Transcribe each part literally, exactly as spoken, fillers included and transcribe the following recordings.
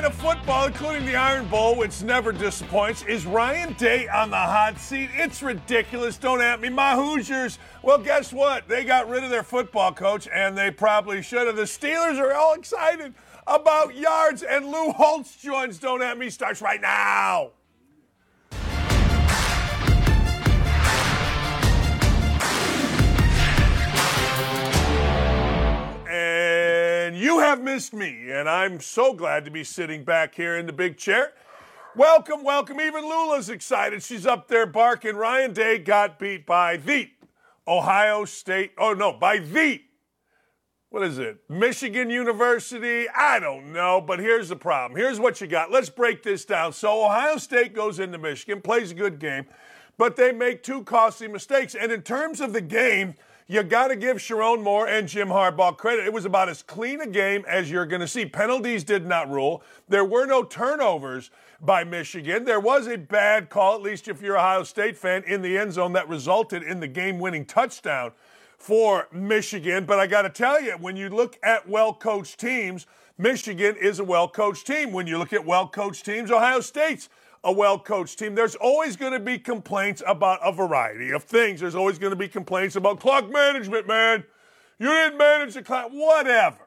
night of football, including the Iron Bowl, which never disappoints. Is Ryan Day on the hot seat? It's ridiculous. Don't at me. My Hoosiers, well, guess what? They got rid of their football coach, and they probably should have. The Steelers are all excited about yards, and Lou Holtz joins Don't At Me. Starts right now. And you have missed me, and I'm so glad to be sitting back here in the big chair. Welcome, welcome. Even Lula's excited. She's up there barking. Ryan Day got beat by the Ohio State. Oh, no, by the What is it? Michigan University? I don't know, but here's the problem. Here's what you got. Let's break this down. So Ohio State goes into Michigan, plays a good game, but they make two costly mistakes. And in terms of the game, you got to give Sharon Moore and Jim Harbaugh credit. It was about as clean a game as you're going to see. Penalties did not rule. There were no turnovers by Michigan. There was a bad call, at least if you're an Ohio State fan, in the end zone that resulted in the game-winning touchdown for Michigan. But I got to tell you, when you look at well-coached teams, Michigan is a well-coached team. When you look at well-coached teams, Ohio State's a well-coached team. There's always going to be complaints about a variety of things. There's always going to be complaints about clock management, man. You didn't manage the clock. Whatever.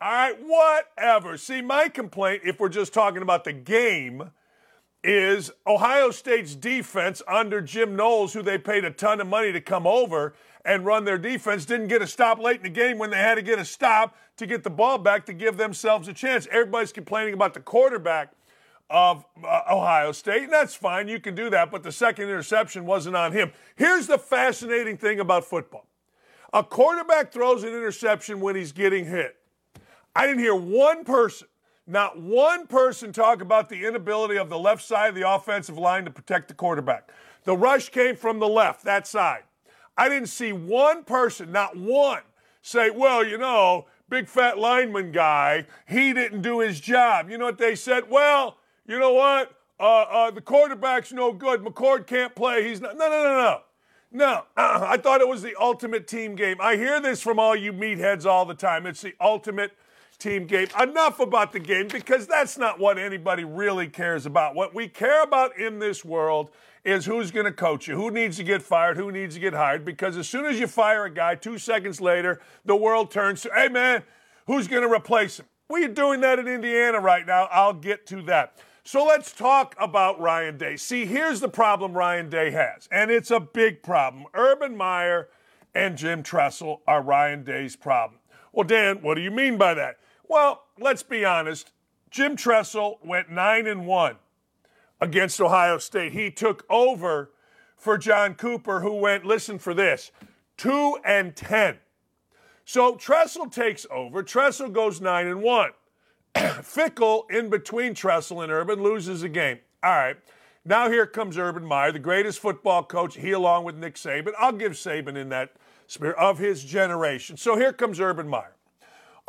All right, whatever. See, my complaint, if we're just talking about the game, is Ohio State's defense under Jim Knowles, who they paid a ton of money to come over and run their defense, didn't get a stop late in the game when they had to get a stop to get the ball back to give themselves a chance. Everybody's complaining about the quarterback of uh, Ohio State, and that's fine. You can do that, but the second interception wasn't on him. Here's the fascinating thing about football. A quarterback throws an interception when he's getting hit. I didn't hear one person Not one person talk about the inability of the left side of the offensive line to protect the quarterback. The rush came from the left, that side. I didn't see one person, not one, say, well, you know, big fat lineman guy, he didn't do his job. You know what they said? Well, you know what? Uh, uh, the quarterback's no good. McCord can't play. He's not. No, no, no, no. No, uh-uh. I thought it was the ultimate team game. I hear this from all you meatheads all the time. It's the ultimate team game. Enough about the game, because that's not what anybody really cares about. What we care about in this world is who's going to coach you, who needs to get fired, who needs to get hired, because as soon as you fire a guy, two seconds later, the world turns to, hey, man, who's going to replace him? Well, you're doing that in Indiana right now. I'll get to that. So let's talk about Ryan Day. See, here's the problem Ryan Day has, and it's a big problem. Urban Meyer and Jim Tressel are Ryan Day's problem. Well, Dan, what do you mean by that? Well, let's be honest. Jim Tressel went nine and one against Ohio State. He took over for John Cooper, who went, listen for this, two and ten. So Tressel takes over. Tressel goes nine and one. Fickle in between Tressel and Urban loses the game. All right. Now here comes Urban Meyer, the greatest football coach, he along with Nick Saban. I'll give Saban in that spirit of his generation. So here comes Urban Meyer.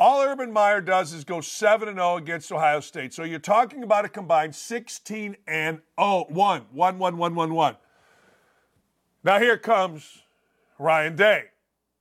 All Urban Meyer does is go seven and oh against Ohio State. So you're talking about a combined sixteen and oh. One, one, one, one, one, one. Now here comes Ryan Day.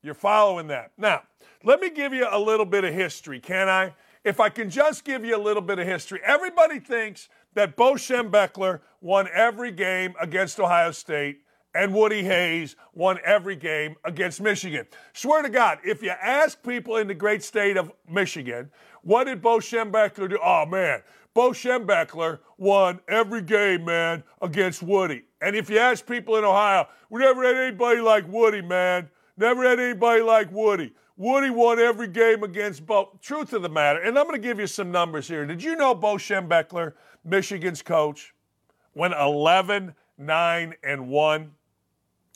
You're following that. Now, let me give you a little bit of history, can I? If I can just give you a little bit of history. Everybody thinks that Bo Schembechler won every game against Ohio State and Woody Hayes won every game against Michigan. Swear to God, if you ask people in the great state of Michigan, what did Bo Schembechler do? Oh, man, Bo Schembechler won every game, man, against Woody. And if you ask people in Ohio, we never had anybody like Woody, man. Never had anybody like Woody. Woody won every game against Bo. Truth of the matter, and I'm going to give you some numbers here. Did you know Bo Schembechler, Michigan's coach, went eleven nine and one?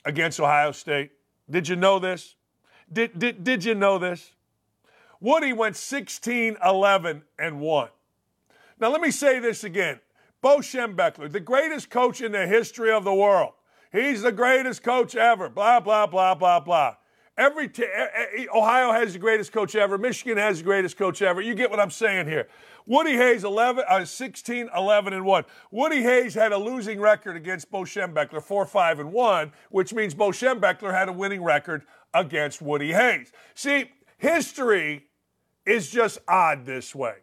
Against Ohio State. Did you know this? Did, did, did you know this? Woody went sixteen eleven and one. Now, let me say this again. Bo Schembechler, the greatest coach in the history of the world. He's the greatest coach ever. Blah, blah, blah, blah, blah. Every t- Ohio has the greatest coach ever. Michigan has the greatest coach ever. You get what I'm saying here. Woody Hayes, eleven, uh, sixteen, eleven, and one. Woody Hayes had a losing record against Bo Schembechler, four, five, and one, which means Bo Schembechler had a winning record against Woody Hayes. See, history is just odd this way.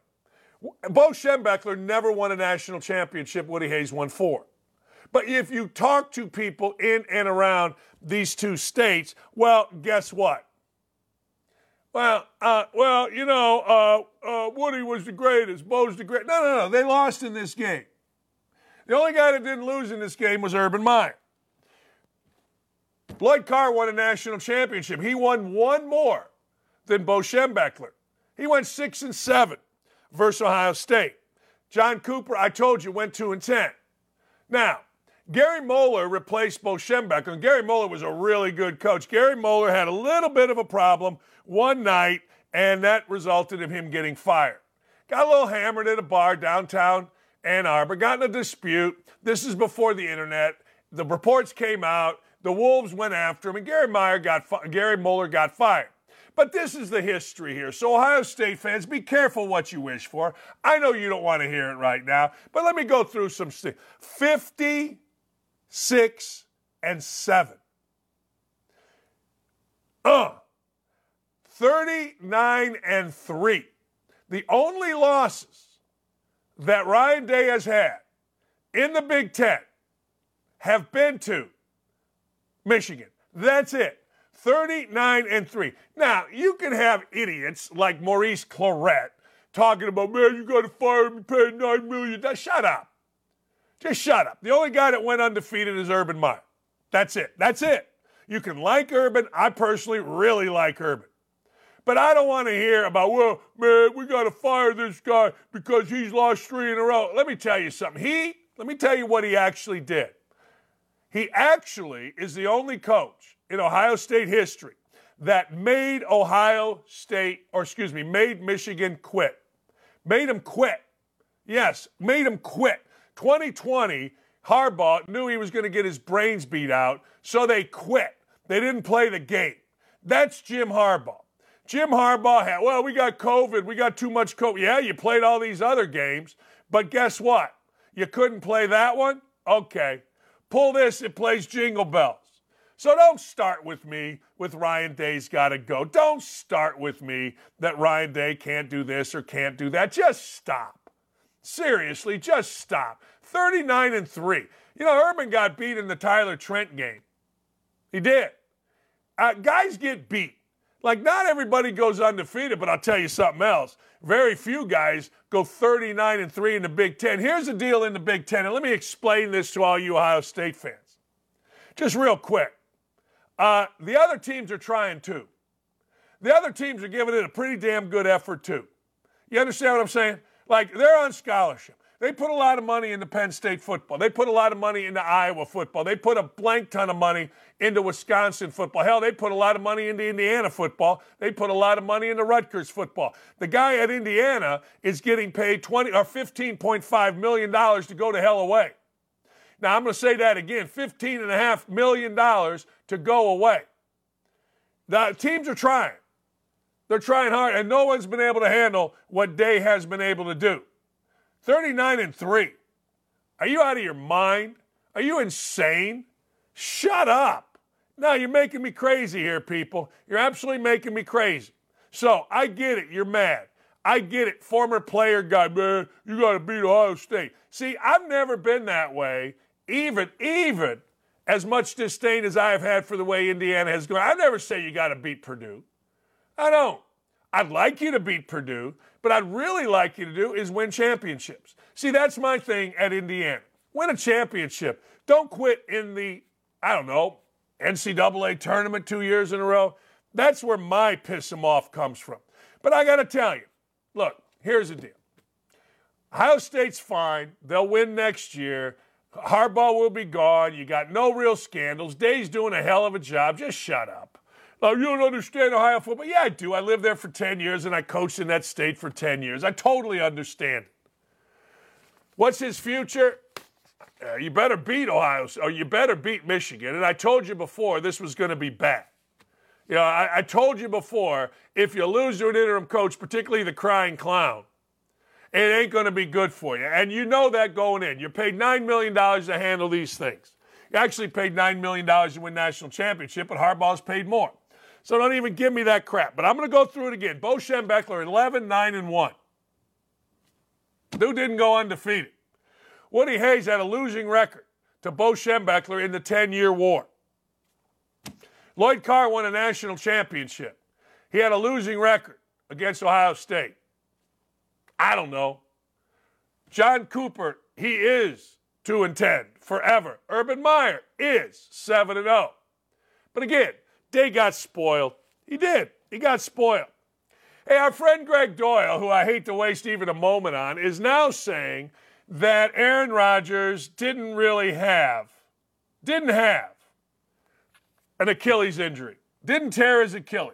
Bo Schembechler never won a national championship. Woody Hayes won four. But if you talk to people in and around these two states, well, guess what? Well, uh, well, you know, uh, uh, Woody was the greatest. Bo's the greatest. No, no, no. They lost in this game. The only guy that didn't lose in this game was Urban Meyer. Lloyd Carr won a national championship. He won one more than Bo Schembechler. He went six and seven versus Ohio State. John Cooper, I told you, went two and ten. Now, Gary Moeller replaced Bo Schembechler, and Gary Moeller was a really good coach. Gary Moeller had a little bit of a problem one night, and that resulted in him getting fired. Got a little hammered at a bar downtown Ann Arbor, got in a dispute. This is before the internet. The reports came out. The Wolves went after him, and Gary Meyer got fi- Gary Moeller got fired. But this is the history here. So Ohio State fans, be careful what you wish for. I know you don't want to hear it right now, but let me go through some st- fifty-six and seven. Uh, thirty-nine and three. The only losses that Ryan Day has had in the Big Ten have been to Michigan. That's it. thirty-nine and three. Now, you can have idiots like Maurice Clarett talking about, man, you got to fire me, pay nine million dollars. Shut up. Just shut up. The only guy that went undefeated is Urban Meyer. That's it. That's it. You can like Urban. I personally really like Urban. But I don't want to hear about, well, man, we got to fire this guy because he's lost three in a row. Let me tell you something. He, let me tell you what he actually did. He actually is the only coach in Ohio State history that made Ohio State, or excuse me, made Michigan quit. Made them quit. Yes, made them quit. twenty twenty, Harbaugh knew he was going to get his brains beat out, so they quit. They didn't play the game. That's Jim Harbaugh. Jim Harbaugh had, well, we got COVID, we got too much COVID. Yeah, you played all these other games, but guess what? You couldn't play that one? Okay. Pull this, it plays Jingle Bells. So don't start with me with Ryan Day's got to go. Don't start with me that Ryan Day can't do this or can't do that. Just stop. Seriously, just stop. thirty-nine and three. You know, Urban got beat in the Tyler Trent game. He did. Uh, guys get beat. Like, not everybody goes undefeated, but I'll tell you something else. Very few guys go thirty-nine and three in the Big Ten. Here's the deal in the Big Ten, and let me explain this to all you Ohio State fans. Just real quick. Uh, the other teams are trying too. The other teams are giving it a pretty damn good effort too. You understand what I'm saying? Like, they're on scholarship. They put a lot of money into Penn State football. They put a lot of money into Iowa football. They put a blank ton of money into Wisconsin football. Hell, they put a lot of money into Indiana football. They put a lot of money into Rutgers football. The guy at Indiana is getting paid twenty or fifteen point five million dollars to go to hell away. Now, I'm going to say that again, fifteen point five million dollars to go away. The teams are trying. They're trying hard, and no one's been able to handle what Day has been able to do. thirty-nine and three. Are you out of your mind? Are you insane? Shut up. No, you're making me crazy here, people. You're absolutely making me crazy. So, I get it. You're mad. I get it. Former player guy, man, you got to beat Ohio State. See, I've never been that way. Even, even as much disdain as I have had for the way Indiana has gone, I never say you got to beat Purdue. I don't. I'd like you to beat Purdue, but I'd really like you to do is win championships. See, that's my thing at Indiana. Win a championship. Don't quit in the, I don't know, N C double A tournament two years in a row. That's where my piss them off comes from. But I got to tell you, look, here's the deal. Ohio State's fine. They'll win next year. Harbaugh will be gone. You got no real scandals. Day's doing a hell of a job. Just shut up. Oh, you don't understand Ohio football. Yeah, I do. I lived there for ten years, and I coached in that state for ten years. I totally understand it. What's his future? Uh, you better beat Ohio, or you better beat Michigan. And I told you before this was going to be bad. You know, I, I told you before, if you lose to an interim coach, particularly the crying clown, it ain't going to be good for you. And you know that going in. You're paid nine million dollars to handle these things. You actually paid nine million dollars to win national championship, but Harbaugh's paid more. So don't even give me that crap. But I'm going to go through it again. Bo Schembechler, eleven, nine, and one. Dude didn't go undefeated. Woody Hayes had a losing record to Bo Schembechler in the ten-year war. Lloyd Carr won a national championship. He had a losing record against Ohio State. I don't know. John Cooper, he is two and ten forever. Urban Meyer is seven and oh. But again, they got spoiled. He did. He got spoiled. Hey, our friend Greg Doyle, who I hate to waste even a moment on, is now saying that Aaron Rodgers didn't really have, didn't have an Achilles injury. Didn't tear his Achilles.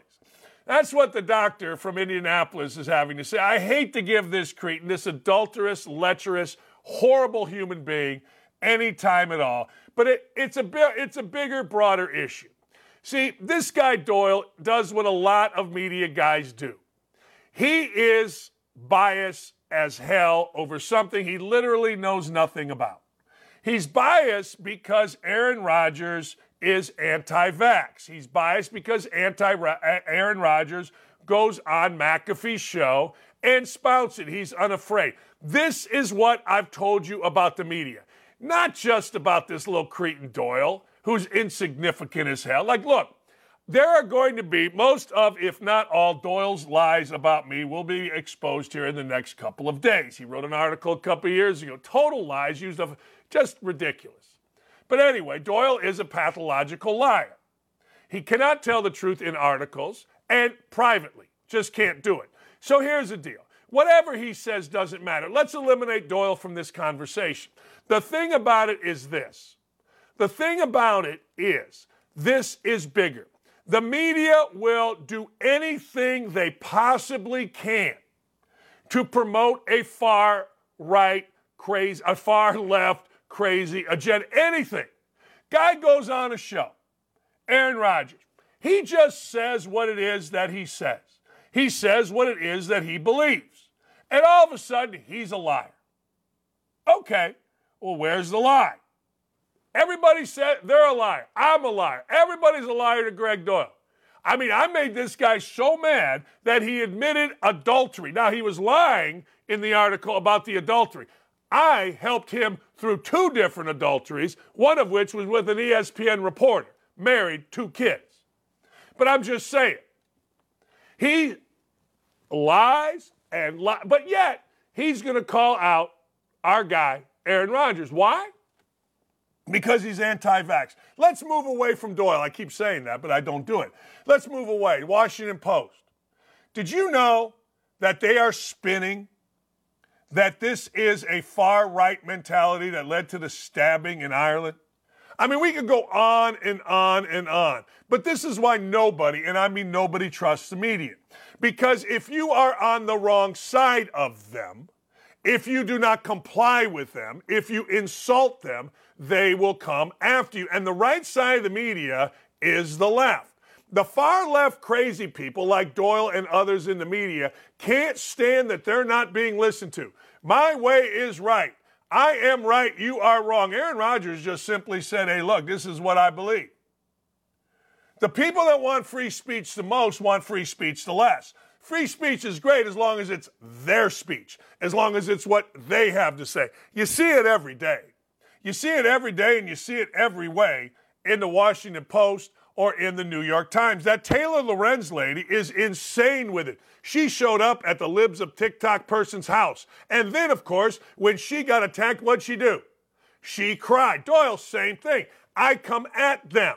That's what the doctor from Indianapolis is having to say. I hate to give this cretin, this adulterous, lecherous, horrible human being, any time at all. But it, it's a bi- it's a bigger, broader issue. See, this guy Doyle does what a lot of media guys do. He is biased as hell over something he literally knows nothing about. He's biased because Aaron Rodgers is anti-vax. He's biased because anti Aaron Rodgers goes on McAfee's show and spouts it. He's unafraid. This is what I've told you about the media. Not just about this little cretin Doyle, who's insignificant as hell. Like, look, there are going to be most of, if not all, Doyle's lies about me will be exposed here in the next couple of days. He wrote an article a couple of years ago. Total lies used of just ridiculous. But anyway, Doyle is a pathological liar. He cannot tell the truth in articles and privately. Just can't do it. So here's the deal. Whatever he says doesn't matter. Let's eliminate Doyle from this conversation. The thing about it is this. The thing about it is this is bigger. The media will do anything they possibly can to promote a far right craze, a far left crazy agenda, anything. Guy goes on a show, Aaron Rodgers. He just says what it is that he says. He says what it is that he believes. And all of a sudden, he's a liar. Okay, well, where's the lie? Everybody said they're a liar. I'm a liar. Everybody's a liar to Greg Doyle. I mean, I made this guy so mad that he admitted adultery. Now, he was lying in the article about the adultery. I helped him through two different adulteries, one of which was with an E S P N reporter, married, two kids. But I'm just saying, he lies and lies, but yet he's going to call out our guy, Aaron Rodgers. Why? Because he's anti-vax. Let's move away from Doyle. I keep saying that, but I don't do it. Let's move away. Washington Post. Did you know that they are spinning that this is a far-right mentality that led to the stabbing in Ireland? I mean, we could go on and on and on. But this is why nobody, and I mean nobody, trusts the media. Because if you are on the wrong side of them, if you do not comply with them, if you insult them, they will come after you. And the right side of the media is the left. The far-left crazy people like Doyle and others in the media can't stand that they're not being listened to. My way is right. I am right. You are wrong. Aaron Rodgers just simply said, hey, look, this is what I believe. The people that want free speech the most want free speech the less. Free speech is great as long as it's their speech, as long as it's what they have to say. You see it every day. You see it every day, and you see it every way in the Washington Post, or in the New York Times. That Taylor Lorenz lady is insane with it. She showed up at the Libs of TikTok person's house. And then, of course, when she got attacked, what'd she do? She cried. Doyle, same thing. I come at them.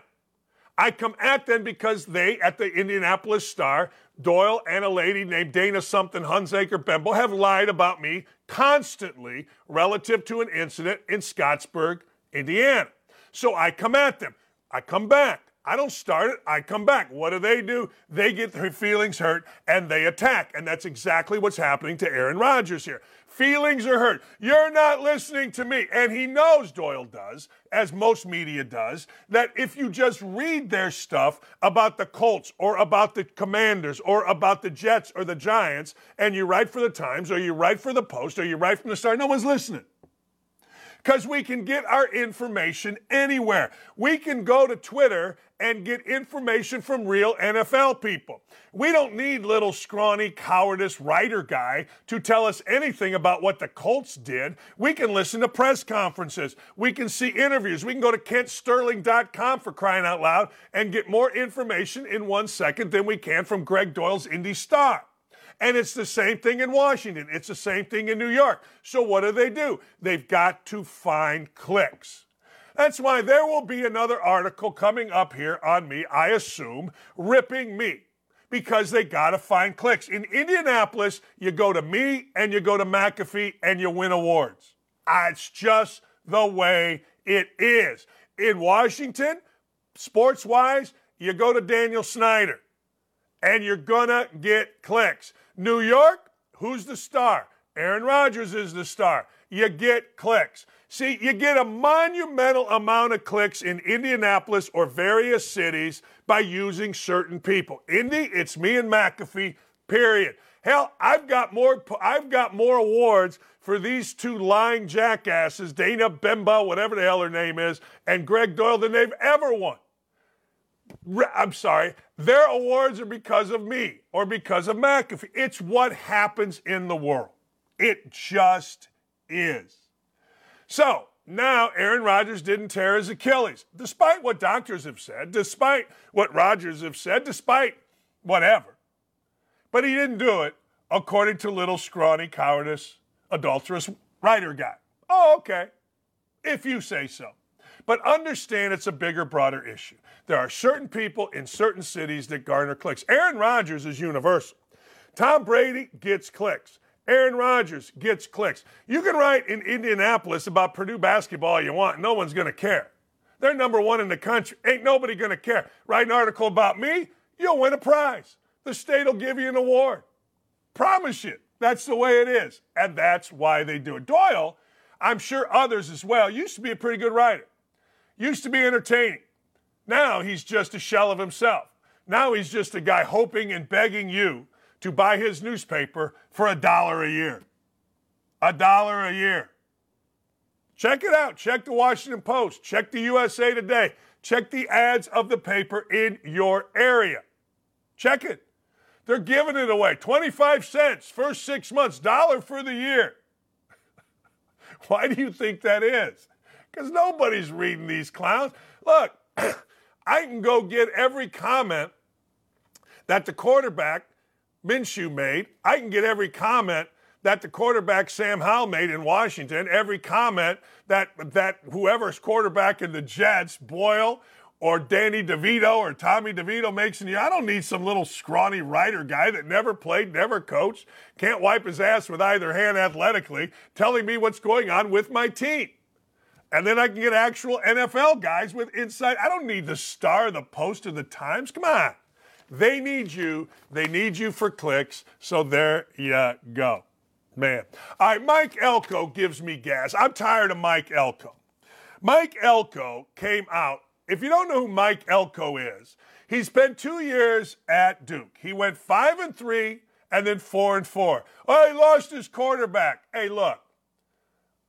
I come at them because they, at the Indianapolis Star, Doyle and a lady named Dana something, Hunsaker Bembo, have lied about me constantly relative to an incident in Scottsburg, Indiana. So I come at them. I come back. I don't start it. I come back. What do they do? They get their feelings hurt, and they attack. And that's exactly what's happening to Aaron Rodgers here. Feelings are hurt. You're not listening to me. And he knows, Doyle does, as most media does, that if you just read their stuff about the Colts or about the Commanders or about the Jets or the Giants, and you write for the Times or you write for the Post or you write from the Star, no one's listening. because we can get our information anywhere. We can go to Twitter and get information from real N F L people. We don't need little scrawny, cowardice writer guy to tell us anything about what the Colts did. We can listen to press conferences. We can see interviews. We can go to Kent Sterling dot com, for crying out loud, and get more information in one second than we can from Greg Doyle's Indy Star. And it's the same thing in Washington. It's the same thing in New York. So what do they do? They've got to find clicks. That's why there will be another article coming up here on me, I assume, ripping me, because they got to find clicks. In Indianapolis, you go to me and you go to McAfee and you win awards. It's just the way it is. In Washington, sports-wise, you go to Daniel Snyder and you're going to get clicks. New York, who's the star? Aaron Rodgers is the star. You get clicks. See, you get a monumental amount of clicks in Indianapolis or various cities by using certain people. Indy, it's me and McAfee, period. Hell, I've got more I've got more awards for these two lying jackasses, Dana Bemba, whatever the hell her name is, and Greg Doyle than they've ever won. I'm sorry, their awards are because of me or because of McAfee. It's what happens in the world. It just is. So now Aaron Rodgers didn't tear his Achilles, despite what doctors have said, despite what Rodgers have said, despite whatever. But he didn't do it, according to little scrawny, cowardice, adulterous writer guy. Oh, okay, if you say so. But understand it's a bigger, broader issue. There are certain people in certain cities that garner clicks. Aaron Rodgers is universal. Tom Brady gets clicks. Aaron Rodgers gets clicks. You can write in Indianapolis about Purdue basketball you want. No one's going to care. They're number one in the country. Ain't nobody going to care. Write an article about me, you'll win a prize. The state will give you an award. Promise you. That's the way it is. And that's why they do it. Doyle, I'm sure others as well, used to be a pretty good writer. Used to be entertaining. Now he's just a shell of himself. Now he's just a guy hoping and begging you to buy his newspaper for a dollar a year. A dollar a year. Check it out. Check the Washington Post. Check the U S A Today. Check the ads of the paper in your area. Check it. They're giving it away. twenty-five cents, first six months, dollar for the year. Why do you think that is? Because nobody's reading these clowns. Look, I can go get every comment that the quarterback Minshew made. I can get every comment that the quarterback Sam Howell made in Washington, every comment that that whoever's quarterback in the Jets, Boyle or Danny DeVito or Tommy DeVito makes in you. I don't need some little scrawny writer guy that never played, never coached, can't wipe his ass with either hand athletically, telling me what's going on with my team. And then I can get actual N F L guys with insight. I don't need the Star, the Post, or the Times. Come on. They need you. They need you for clicks. So there you go. Man. All right, Mike Elko gives me gas. I'm tired of Mike Elko. Mike Elko came out. If you don't know who Mike Elko is, he spent two years at Duke. He went five and three and then four and four. Oh, he lost his quarterback. Hey, look.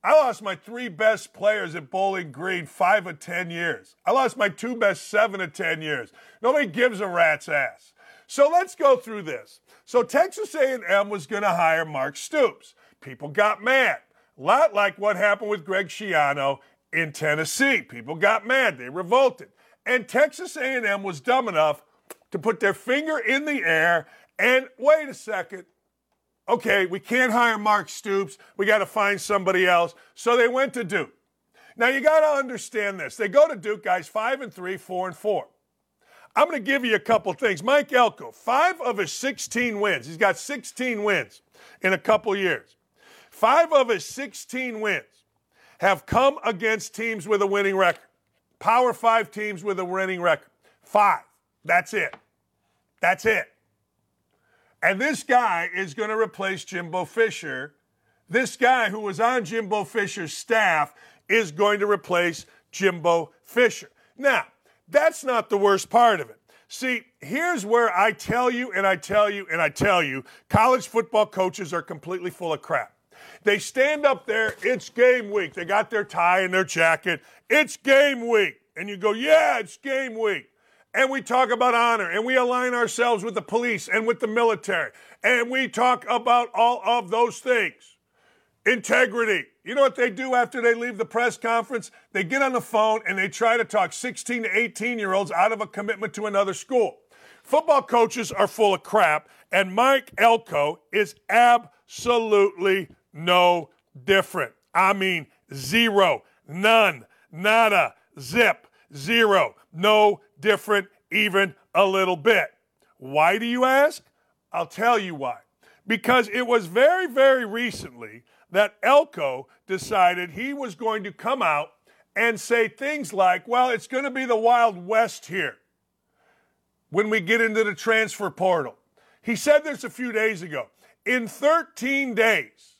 I lost my three best players at Bowling Green five of ten years. I lost my two best seven of ten years. Nobody gives a rat's ass. So let's go through this. So Texas A and M was going to hire Mark Stoops. People got mad. A lot like what happened with Greg Schiano in Tennessee. People got mad. They revolted. And Texas A and M was dumb enough to put their finger in the air and, wait a second, okay, we can't hire Mark Stoops. We got to find somebody else. So they went to Duke. Now, you got to understand this. They go to Duke, guys, five and three, four and four. I'm going to give you a couple things. Mike Elko, five of his sixteen wins. He's got sixteen wins in a couple years. Five of his sixteen wins have come against teams with a winning record. Power five teams with a winning record. Five. That's it. That's it. And this guy is going to replace Jimbo Fisher. This guy who was on Jimbo Fisher's staff is going to replace Jimbo Fisher. Now, that's not the worst part of it. See, here's where I tell you and I tell you and I tell you, college football coaches are completely full of crap. They stand up there, it's game week. They got their tie and their jacket. It's game week. And you go, yeah, it's game week. And we talk about honor, and we align ourselves with the police and with the military. And we talk about all of those things. Integrity. You know what they do after they leave the press conference? They get on the phone and they try to talk sixteen to eighteen-year-olds out of a commitment to another school. Football coaches are full of crap, and Mike Elko is absolutely no different. I mean, zero, none, nada, zip, zero, no different even a little bit. Why do you ask? I'll tell you why. Because it was very, very recently that Elko decided he was going to come out and say things like, well, it's going to be the Wild West here when we get into the transfer portal. He said this a few days ago. In thirteen days,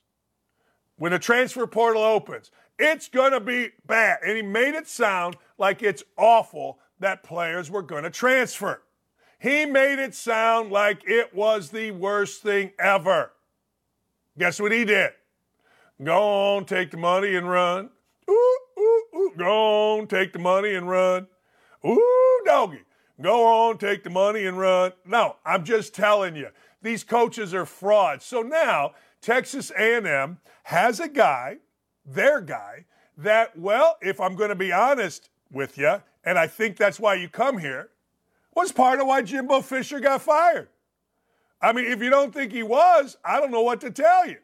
when the transfer portal opens, it's going to be bad. And he made it sound like it's awful that players were going to transfer. He made it sound like it was the worst thing ever. Guess what he did? Go on, take the money and run. Ooh, ooh, ooh. Go on, take the money and run. Ooh, doggy. Go on, take the money and run. No, I'm just telling you, these coaches are frauds. So now Texas A and M has a guy, their guy, that, well, if I'm going to be honest with you, and I think that's why you come here, was part of why Jimbo Fisher got fired. I mean, if you don't think he was, I don't know what to tell you.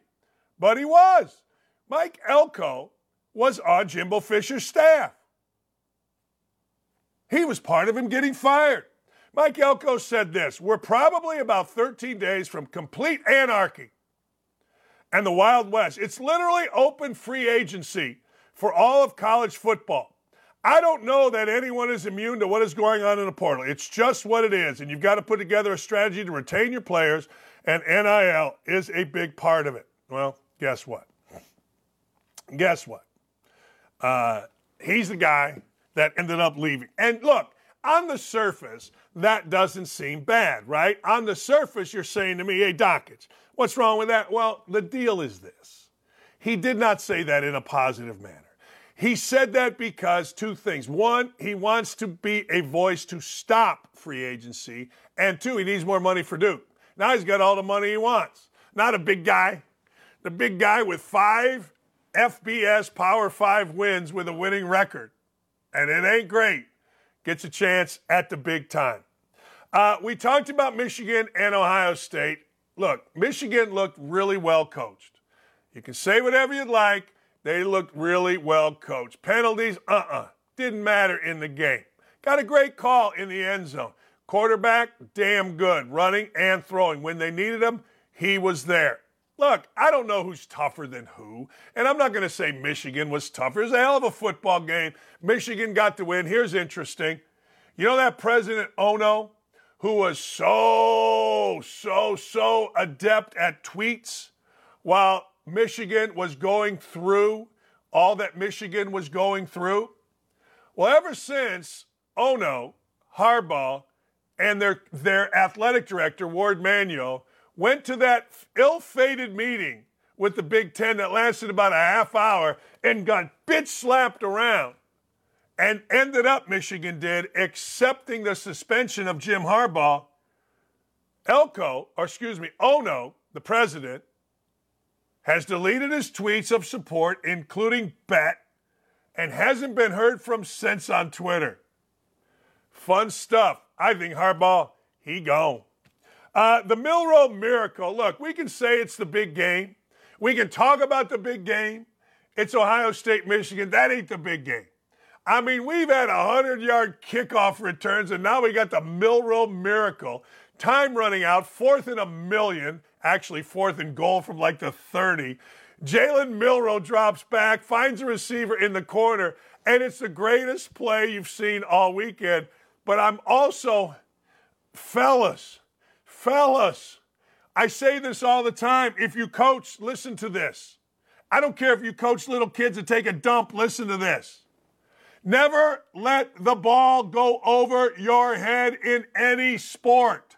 But he was. Mike Elko was on Jimbo Fisher's staff. He was part of him getting fired. Mike Elko said this, we're probably about thirteen days from complete anarchy and the Wild West. It's literally open free agency for all of college football. I don't know that anyone is immune to what is going on in the portal. It's just what it is, and you've got to put together a strategy to retain your players, and N I L is a big part of it. Well, guess what? Guess what? Uh, he's the guy that ended up leaving. And look, on the surface, that doesn't seem bad, right? On the surface, you're saying to me, hey, Dockage, what's wrong with that? Well, the deal is this. He did not say that in a positive manner. He said that because two things. One, he wants to be a voice to stop free agency. And two, he needs more money for Duke. Now he's got all the money he wants. Not a big guy. The big guy with five F B S Power Five wins with a winning record. And it ain't great. Gets a chance at the big time. Uh, we talked about Michigan and Ohio State. Look, Michigan looked really well coached. You can say whatever you'd like. They looked really well coached. Penalties, uh-uh. Didn't matter in the game. Got a great call in the end zone. Quarterback, damn good. Running and throwing. When they needed him, he was there. Look, I don't know who's tougher than who, and I'm not going to say Michigan was tougher. It was a hell of a football game. Michigan got the win. Here's interesting. You know that President Ono, who was so, so, so adept at tweets while Michigan was going through all that Michigan was going through? Well, ever since Ono, Harbaugh, and their, their athletic director, Ward Manuel, went to that ill-fated meeting with the Big Ten that lasted about a half hour and got bitch-slapped around and ended up, Michigan did, accepting the suspension of Jim Harbaugh. Elko, or excuse me, Ono, the president, has deleted his tweets of support, including bet, and hasn't been heard from since on Twitter. Fun stuff. I think Harbaugh, he gone. Uh, the Milroe Miracle, look, we can say it's the big game. We can talk about the big game. It's Ohio State, Michigan. That ain't the big game. I mean, we've had hundred-yard kickoff returns, and now we got the Milroe Miracle. Time running out, fourth and a million, actually fourth and goal from like the thirty. Jalen Milroe drops back, finds a receiver in the corner, and it's the greatest play you've seen all weekend. But I'm also, fellas, Fellas, I say this all the time. If you coach, listen to this. I don't care if you coach little kids and take a dump, listen to this. Never let the ball go over your head in any sport.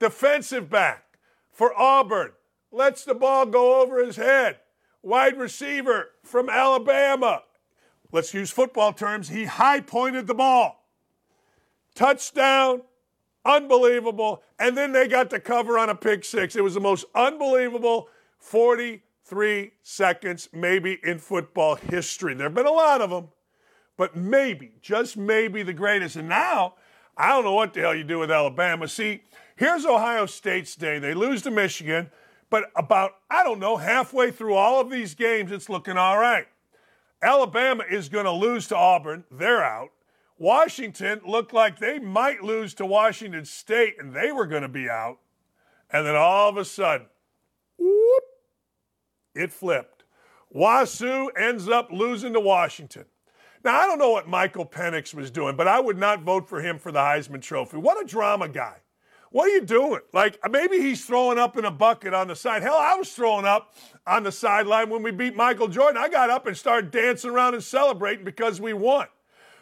Defensive back for Auburn, lets the ball go over his head. Wide receiver from Alabama. Let's use football terms. He high-pointed the ball. Touchdown. Unbelievable. And then they got the cover on a pick six. It was the most unbelievable forty-three seconds maybe in football history. There have been a lot of them, but maybe, just maybe the greatest. And now, I don't know what the hell you do with Alabama. See, here's Ohio State's day. They lose to Michigan, but about, I don't know, halfway through all of these games, it's looking all right. Alabama is going to lose to Auburn. They're out. Washington looked like they might lose to Washington State, and they were going to be out. And then all of a sudden, whoop, it flipped. WashU ends up losing to Washington. Now, I don't know what Michael Penix was doing, but I would not vote for him for the Heisman Trophy. What a drama guy. What are you doing? Like, maybe he's throwing up in a bucket on the side. Hell, I was throwing up on the sideline when we beat Michael Jordan. I got up and started dancing around and celebrating because we won.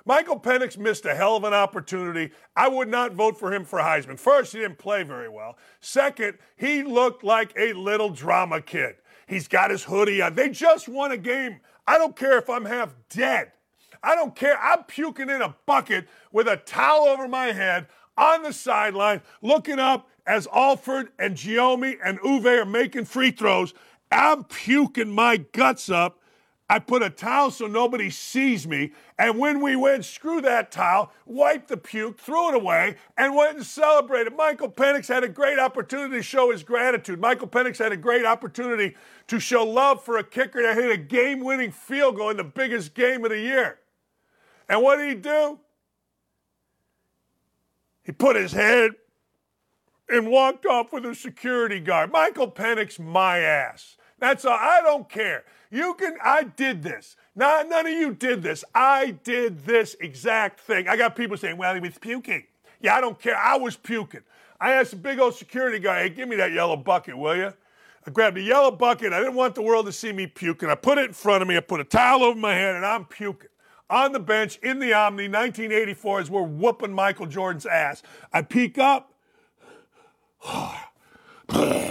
Michael Penix missed a hell of an opportunity. I would not vote for him for Heisman. First, he didn't play very well. Second, he looked like a little drama kid. He's got his hoodie on. They just won a game. I don't care if I'm half dead. I don't care. I'm puking in a bucket with a towel over my head on the sideline, looking up as Alford and Giomi and Uwe are making free throws. I'm puking my guts up. I put a towel so nobody sees me, and when we win, screw that towel, wiped the puke, threw it away, and went and celebrated. Michael Penix had a great opportunity to show his gratitude. Michael Penix had a great opportunity to show love for a kicker that hit a game-winning field goal in the biggest game of the year. And what did he do? He put his head and walked off with a security guard. Michael Penix, my ass. That's all. I don't care. You can, I did this. Not, none of you did this. I did this exact thing. I got people saying, well, he was puking. Yeah, I don't care. I was puking. I asked the big old security guy, hey, give me that yellow bucket, will you? I grabbed a yellow bucket. I didn't want the world to see me puking. I put it in front of me. I put a towel over my head, and I'm puking. On the bench, in the Omni, nineteen eighty-four, as we're whooping Michael Jordan's ass. I peek up. Get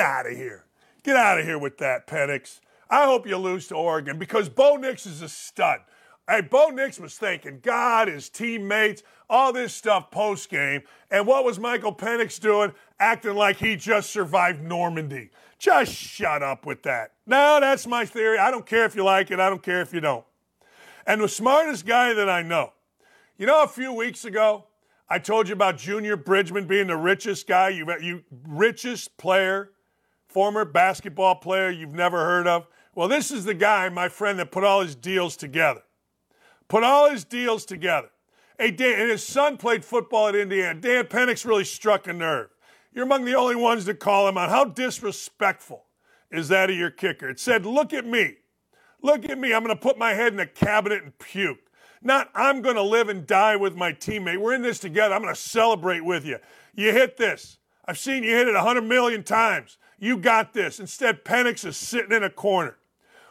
out of here. Get out of here with that, Penix. I hope you lose to Oregon because Bo Nix is a stud. Hey, Bo Nix was thanking God, his teammates, all this stuff post-game. And what was Michael Penix doing? Acting like he just survived Normandy. Just shut up with that. No, that's my theory. I don't care if you like it. I don't care if you don't. And the smartest guy that I know, you know, a few weeks ago, I told you about Junior Bridgman being the richest guy, you, you richest player, former basketball player you've never heard of. Well, this is the guy, my friend, that put all his deals together. Put all his deals together. Hey, Dan, and his son played football at Indiana. Dan Penix really struck a nerve. You're among the only ones to call him out. How disrespectful is that of your kicker? It said, look at me. Look at me. I'm going to put my head in a cabinet and puke. Not, I'm going to live and die with my teammate. We're in this together. I'm going to celebrate with you. You hit this. I've seen you hit it one hundred million times. You got this. Instead, Penix is sitting in a corner.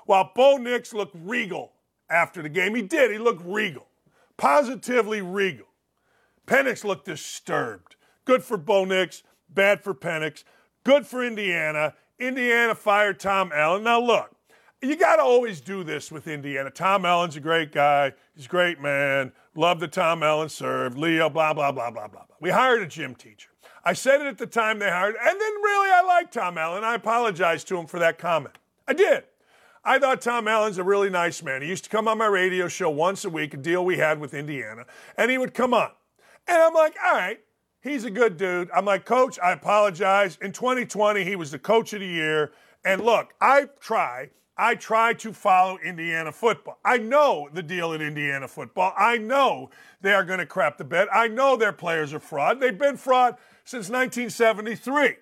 While Bo Nix looked regal after the game. He did. He looked regal. Positively regal. Penix looked disturbed. Good for Bo Nix. Bad for Penix. Good for Indiana. Indiana fired Tom Allen. Now, look. You got to always do this with Indiana. Tom Allen's a great guy. He's a great man. Love that Tom Allen served. Leo, blah, blah, blah, blah, blah, blah. We hired a gym teacher. I said it at the time they hired, and then really I liked Tom Allen. I apologized to him for that comment. I did. I thought Tom Allen's a really nice man. He used to come on my radio show once a week, a deal we had with Indiana, and he would come on. And I'm like, all right, he's a good dude. I'm like, Coach, I apologize. In twenty twenty, he was the coach of the year. And look, I try. I try to follow Indiana football. I know the deal at Indiana football. I know they are going to crap the bed. I know their players are fraud. They've been fraud since nineteen seventy-three.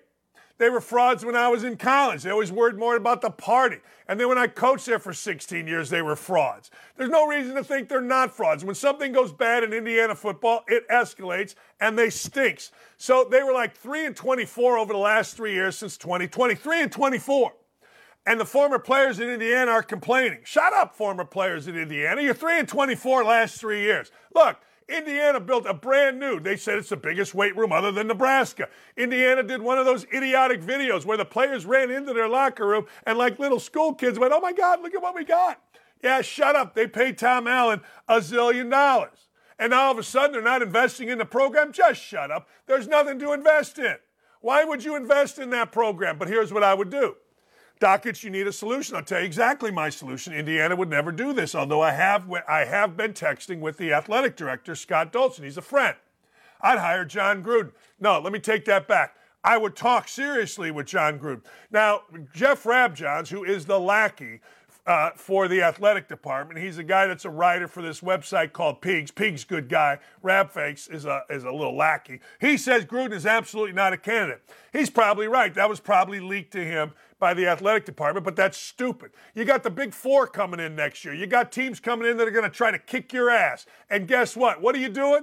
They were frauds when I was in college. They always worried more about the party. And then when I coached there for sixteen years, they were frauds. There's no reason to think they're not frauds. When something goes bad in Indiana football, it escalates and they stinks. So they were like three and twenty-four over the last three years since twenty twenty. three and twenty-four. And the former players in Indiana are complaining. Shut up, former players in Indiana. You're three and twenty-four last three years. Look, Indiana built a brand new. They said it's the biggest weight room other than Nebraska. Indiana did one of those idiotic videos where the players ran into their locker room and like little school kids went, oh, my God, look at what we got. Yeah, shut up. They paid Tom Allen a zillion dollars. And now all of a sudden they're not investing in the program. Just shut up. There's nothing to invest in. Why would you invest in that program? But here's what I would do. Dockets, you need a solution. I'll tell you exactly my solution. Indiana would never do this, although I have I have been texting with the athletic director, Scott Dolson. He's a friend. I'd hire John Gruden. No, let me take that back. I would talk seriously with John Gruden. Now, Jeff Rabjohns, who is the lackey uh, for the athletic department, he's a guy that's a writer for this website called Pigs. Pigs, good guy. Rabfakes is a, is a little lackey. He says Gruden is absolutely not a candidate. He's probably right. That was probably leaked to him by the athletic department, but that's stupid. You got the big four coming in next year. You got teams coming in that are going to try to kick your ass. And guess what? What are you doing?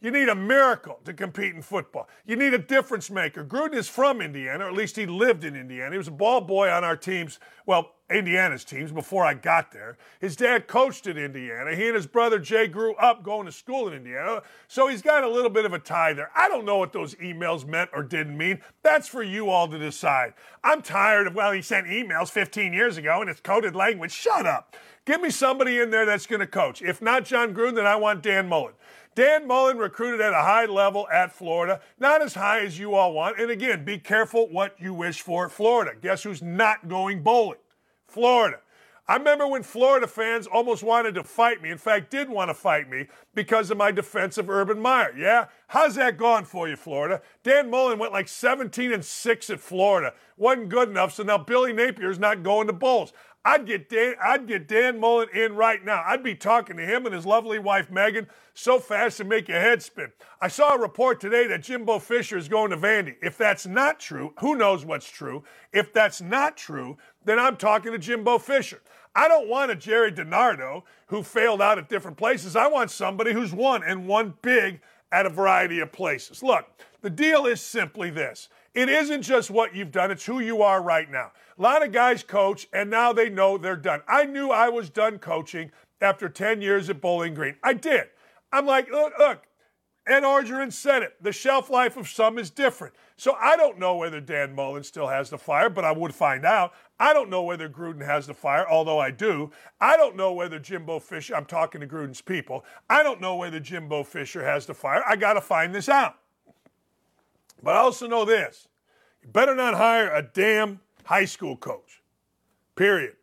You need a miracle to compete in football. You need a difference maker. Gruden is from Indiana, or at least he lived in Indiana. He was a ball boy on our teams, well, Indiana's teams, before I got there. His dad coached at Indiana. He and his brother Jay grew up going to school in Indiana. So he's got a little bit of a tie there. I don't know what those emails meant or didn't mean. That's for you all to decide. I'm tired of, well, he sent emails fifteen years ago and it's coded language. Shut up. Give me somebody in there that's going to coach. If not John Gruden, then I want Dan Mullen. Dan Mullen recruited at a high level at Florida, not as high as you all want. And again, be careful what you wish for at Florida. Guess who's not going bowling? Florida. I remember when Florida fans almost wanted to fight me, in fact, did want to fight me because of my defense of Urban Meyer. Yeah? How's that gone for you, Florida? Dan Mullen went like seventeen and six at Florida. Wasn't good enough, so now Billy Napier's not going to bowls. I'd get Dan, I'd get Dan Mullen in right now. I'd be talking to him and his lovely wife, Megan, so fast it'd make your head spin. I saw a report today that Jimbo Fisher is going to Vandy. If that's not true, who knows what's true? If that's not true, then I'm talking to Jimbo Fisher. I don't want a Jerry DiNardo who failed out at different places. I want somebody who's won and won big at a variety of places. Look, the deal is simply this. It isn't just what you've done, it's who you are right now. A lot of guys coach, and now they know they're done. I knew I was done coaching after ten years at Bowling Green. I did. I'm like, look, look, Ed Orgeron said it. The shelf life of some is different. So I don't know whether Dan Mullen still has the fire, but I would find out. I don't know whether Gruden has the fire, although I do. I don't know whether Jimbo Fisher, I'm talking to Gruden's people, I don't know whether Jimbo Fisher has the fire. I got to find this out. But I also know this. You better not hire a damn high school coach, period.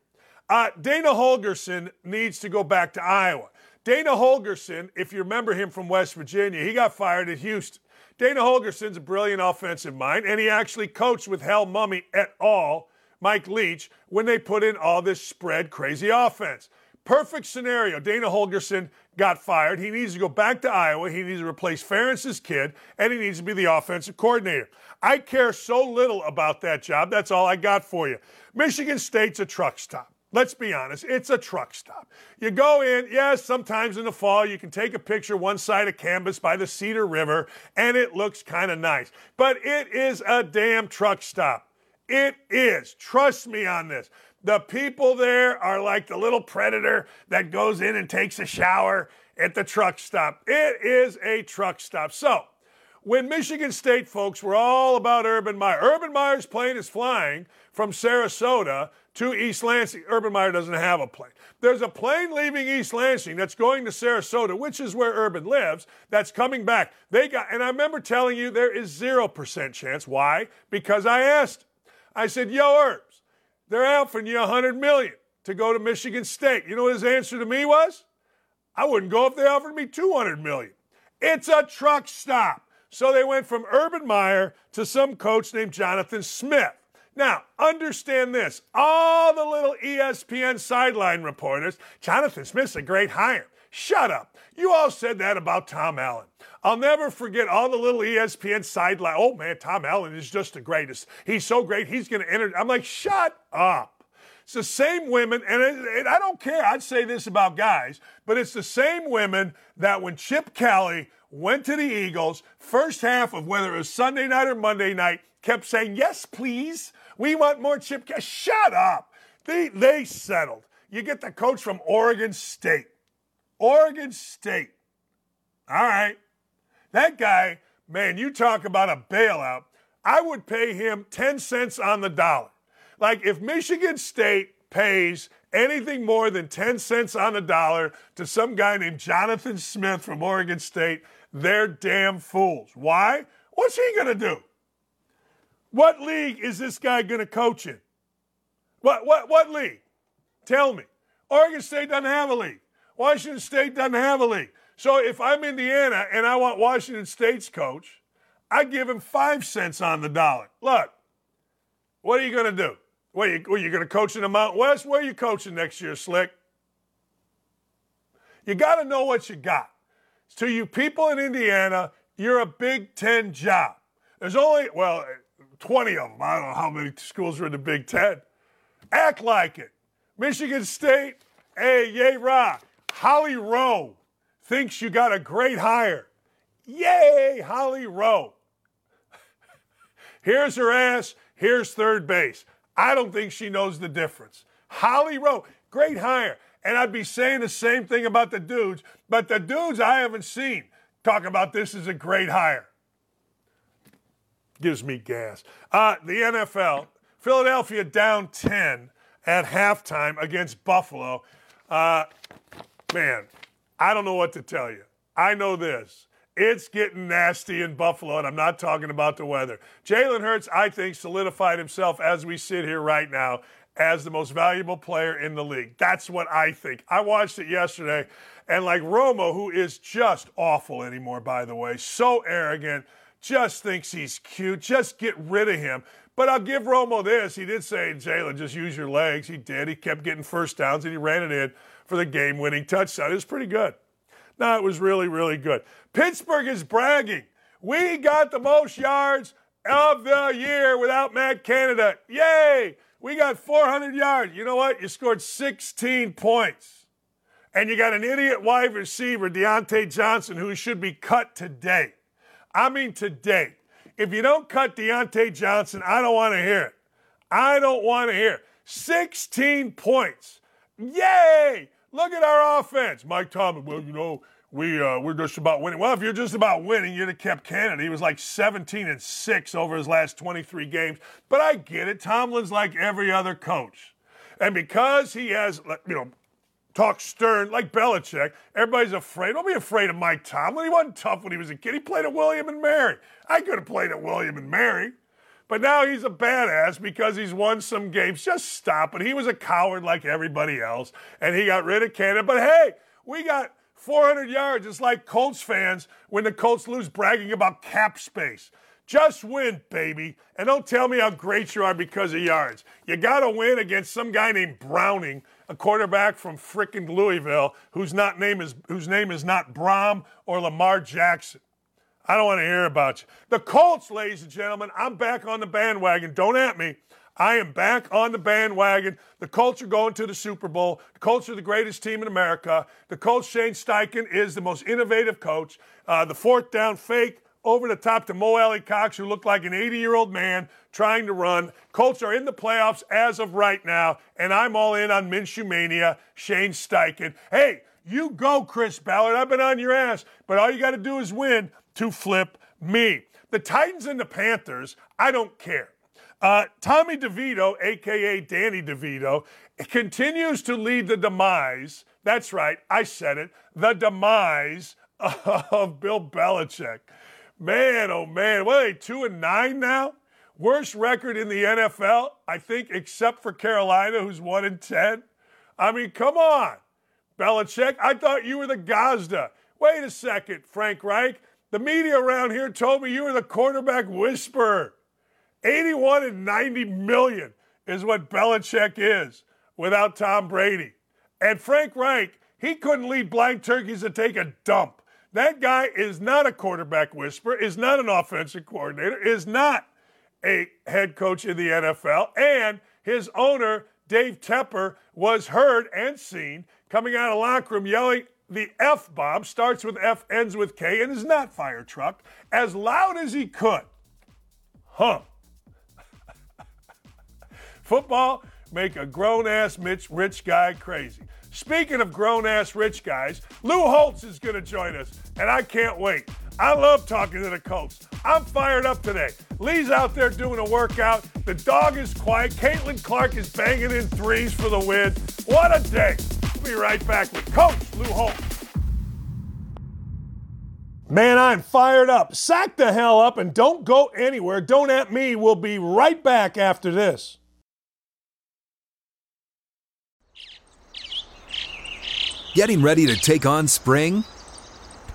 Uh, Dana Holgerson needs to go back to Iowa. Dana Holgerson, if you remember him from West Virginia, he got fired at Houston. Dana Holgerson's a brilliant offensive mind, and he actually coached with Hal Mummy et al., Mike Leach, when they put in all this spread crazy offense. Perfect scenario. Dana Holgerson got fired. He needs to go back to Iowa. He needs to replace Ferentz's kid, and he needs to be the offensive coordinator. I care so little about that job. That's all I got for you. Michigan State's a truck stop. Let's be honest. It's a truck stop. You go in, yes, yeah, sometimes in the fall you can take a picture one side of canvas by the Cedar River, and it looks kind of nice. But it is a damn truck stop. It is. Trust me on this. The people there are like the little predator that goes in and takes a shower at the truck stop. It is a truck stop. So when Michigan State folks were all about Urban Meyer, Urban Meyer's plane is flying from Sarasota to East Lansing. Urban Meyer doesn't have a plane. There's a plane leaving East Lansing that's going to Sarasota, which is where Urban lives, that's coming back. They got, and I remember telling you there is zero percent chance. Why? Because I asked. I said, yo, Herb, they're offering you one hundred million dollars to go to Michigan State. You know what his answer to me was? I wouldn't go if they offered me two hundred million dollars. It's a truck stop. So they went from Urban Meyer to some coach named Jonathan Smith. Now, understand this. All the little E S P N sideline reporters, Jonathan Smith's a great hire. Shut up. You all said that about Tom Allen. I'll never forget all the little E S P N sideline. Oh, man, Tom Allen is just the greatest. He's so great, he's going to enter. I'm like, shut up. It's the same women, and, it, and I don't care. I'd say this about guys, but it's the same women that when Chip Kelly went to the Eagles, first half of whether it was Sunday night or Monday night, kept saying, yes, please, we want more Chip Kelly. Shut up. They, they settled. You get the coach from Oregon State. Oregon State. All right. That guy, man, you talk about a bailout. I would pay him ten cents on the dollar. Like, if Michigan State pays anything more than ten cents on the dollar to some guy named Jonathan Smith from Oregon State, they're damn fools. Why? What's he going to do? What league is this guy going to coach in? What, what, what league? Tell me. Oregon State doesn't have a league. Washington State doesn't have a league. So if I'm Indiana and I want Washington State's coach, I give him five cents on the dollar. Look, what are you going to do? What, are you, are you going to coach in the Mountain West? Where are you coaching next year, Slick? You got to know what you got. To you people in Indiana, you're a Big Ten job. There's only, well, twenty of them. I don't know how many schools are in the Big Ten. Act like it. Michigan State, hey, yay, rah. Holly Rowe thinks you got a great hire. Yay, Holly Rowe. Here's her ass. Here's third base. I don't think she knows the difference. Holly Rowe, great hire. And I'd be saying the same thing about the dudes, but the dudes I haven't seen talk about this is a great hire. Gives me gas. Uh, the N F L, Philadelphia down ten at halftime against Buffalo. Uh, man, I don't know what to tell you. I know this. It's getting nasty in Buffalo, and I'm not talking about the weather. Jalen Hurts, I think, solidified himself as we sit here right now as the most valuable player in the league. That's what I think. I watched it yesterday, and like Romo, who is just awful anymore, by the way, so arrogant, just thinks he's cute. Just get rid of him. But I'll give Romo this. He did say, Jalen, just use your legs. He did. He kept getting first downs, and he ran it in for the game-winning touchdown. It was pretty good. No, it was really, really good. Pittsburgh is bragging. We got the most yards of the year without Matt Canada. Yay! We got four hundred yards. You know what? You scored sixteen points. And you got an idiot wide receiver, Deontay Johnson, who should be cut today. I mean today. If you don't cut Deontay Johnson, I don't want to hear it. I don't want to hear it. sixteen points. Yay! Look at our offense. Mike Tomlin, well, you know, we, uh, we're just about winning. Well, if you're just about winning, you'd have kept Canada. He was like seventeen and six over his last twenty-three games. But I get it. Tomlin's like every other coach. And because he has, you know, talk stern, like Belichick, everybody's afraid. Don't be afraid of Mike Tomlin. He wasn't tough when he was a kid. He played at William and Mary. I could have played at William and Mary. But now he's a badass because he's won some games. Just stop it. He was a coward like everybody else, and he got rid of Canada. But, hey, we got four hundred yards. It's like Colts fans when the Colts lose bragging about cap space. Just win, baby, and don't tell me how great you are because of yards. You got to win against some guy named Browning, a quarterback from frickin' Louisville whose, not name is, whose name is not Brom or Lamar Jackson. I don't want to hear about you. The Colts, ladies and gentlemen, I'm back on the bandwagon. Don't at me. I am back on the bandwagon. The Colts are going to the Super Bowl. The Colts are the greatest team in America. The Colts, Shane Steichen, is the most innovative coach. Uh, the fourth down fake over the top to Mo Alley Cox, who looked like an eighty-year-old man trying to run. Colts are in the playoffs as of right now, and I'm all in on Minshew Mania, Shane Steichen. Hey, you go, Chris Ballard. I've been on your ass, but all you got to do is win to flip me. The Titans and the Panthers, I don't care. Uh, Tommy DeVito, a k a. Danny DeVito, continues to lead the demise, that's right, I said it, the demise of Bill Belichick. Man, oh man, what are they, two and nine now? Worst record in the N F L, I think, except for Carolina, who's one and ten. I mean, come on, Belichick, I thought you were the Gazda. Wait a second, Frank Reich. The media around here told me you were the quarterback whisperer. eighty-one and ninety million is what Belichick is without Tom Brady. And Frank Reich, he couldn't lead blind turkeys to take a dump. That guy is not a quarterback whisperer, is not an offensive coordinator, is not a head coach in the N F L. And his owner, Dave Tepper, was heard and seen coming out of the locker room yelling, the F-bomb, starts with F, ends with K, and is not fire-trucked, as loud as he could. Huh. Football, make a grown-ass rich guy crazy. Speaking of grown-ass rich guys, Lou Holtz is going to join us, and I can't wait. I love talking to the Colts. I'm fired up today. Lee's out there doing a workout. The dog is quiet. Caitlin Clark is banging in threes for the win. What a day. We'll be right back with Coach Lou Holtz. Man, I'm fired up. Sack the hell up and don't go anywhere. Don't at me. We'll be right back after this. Getting ready to take on spring?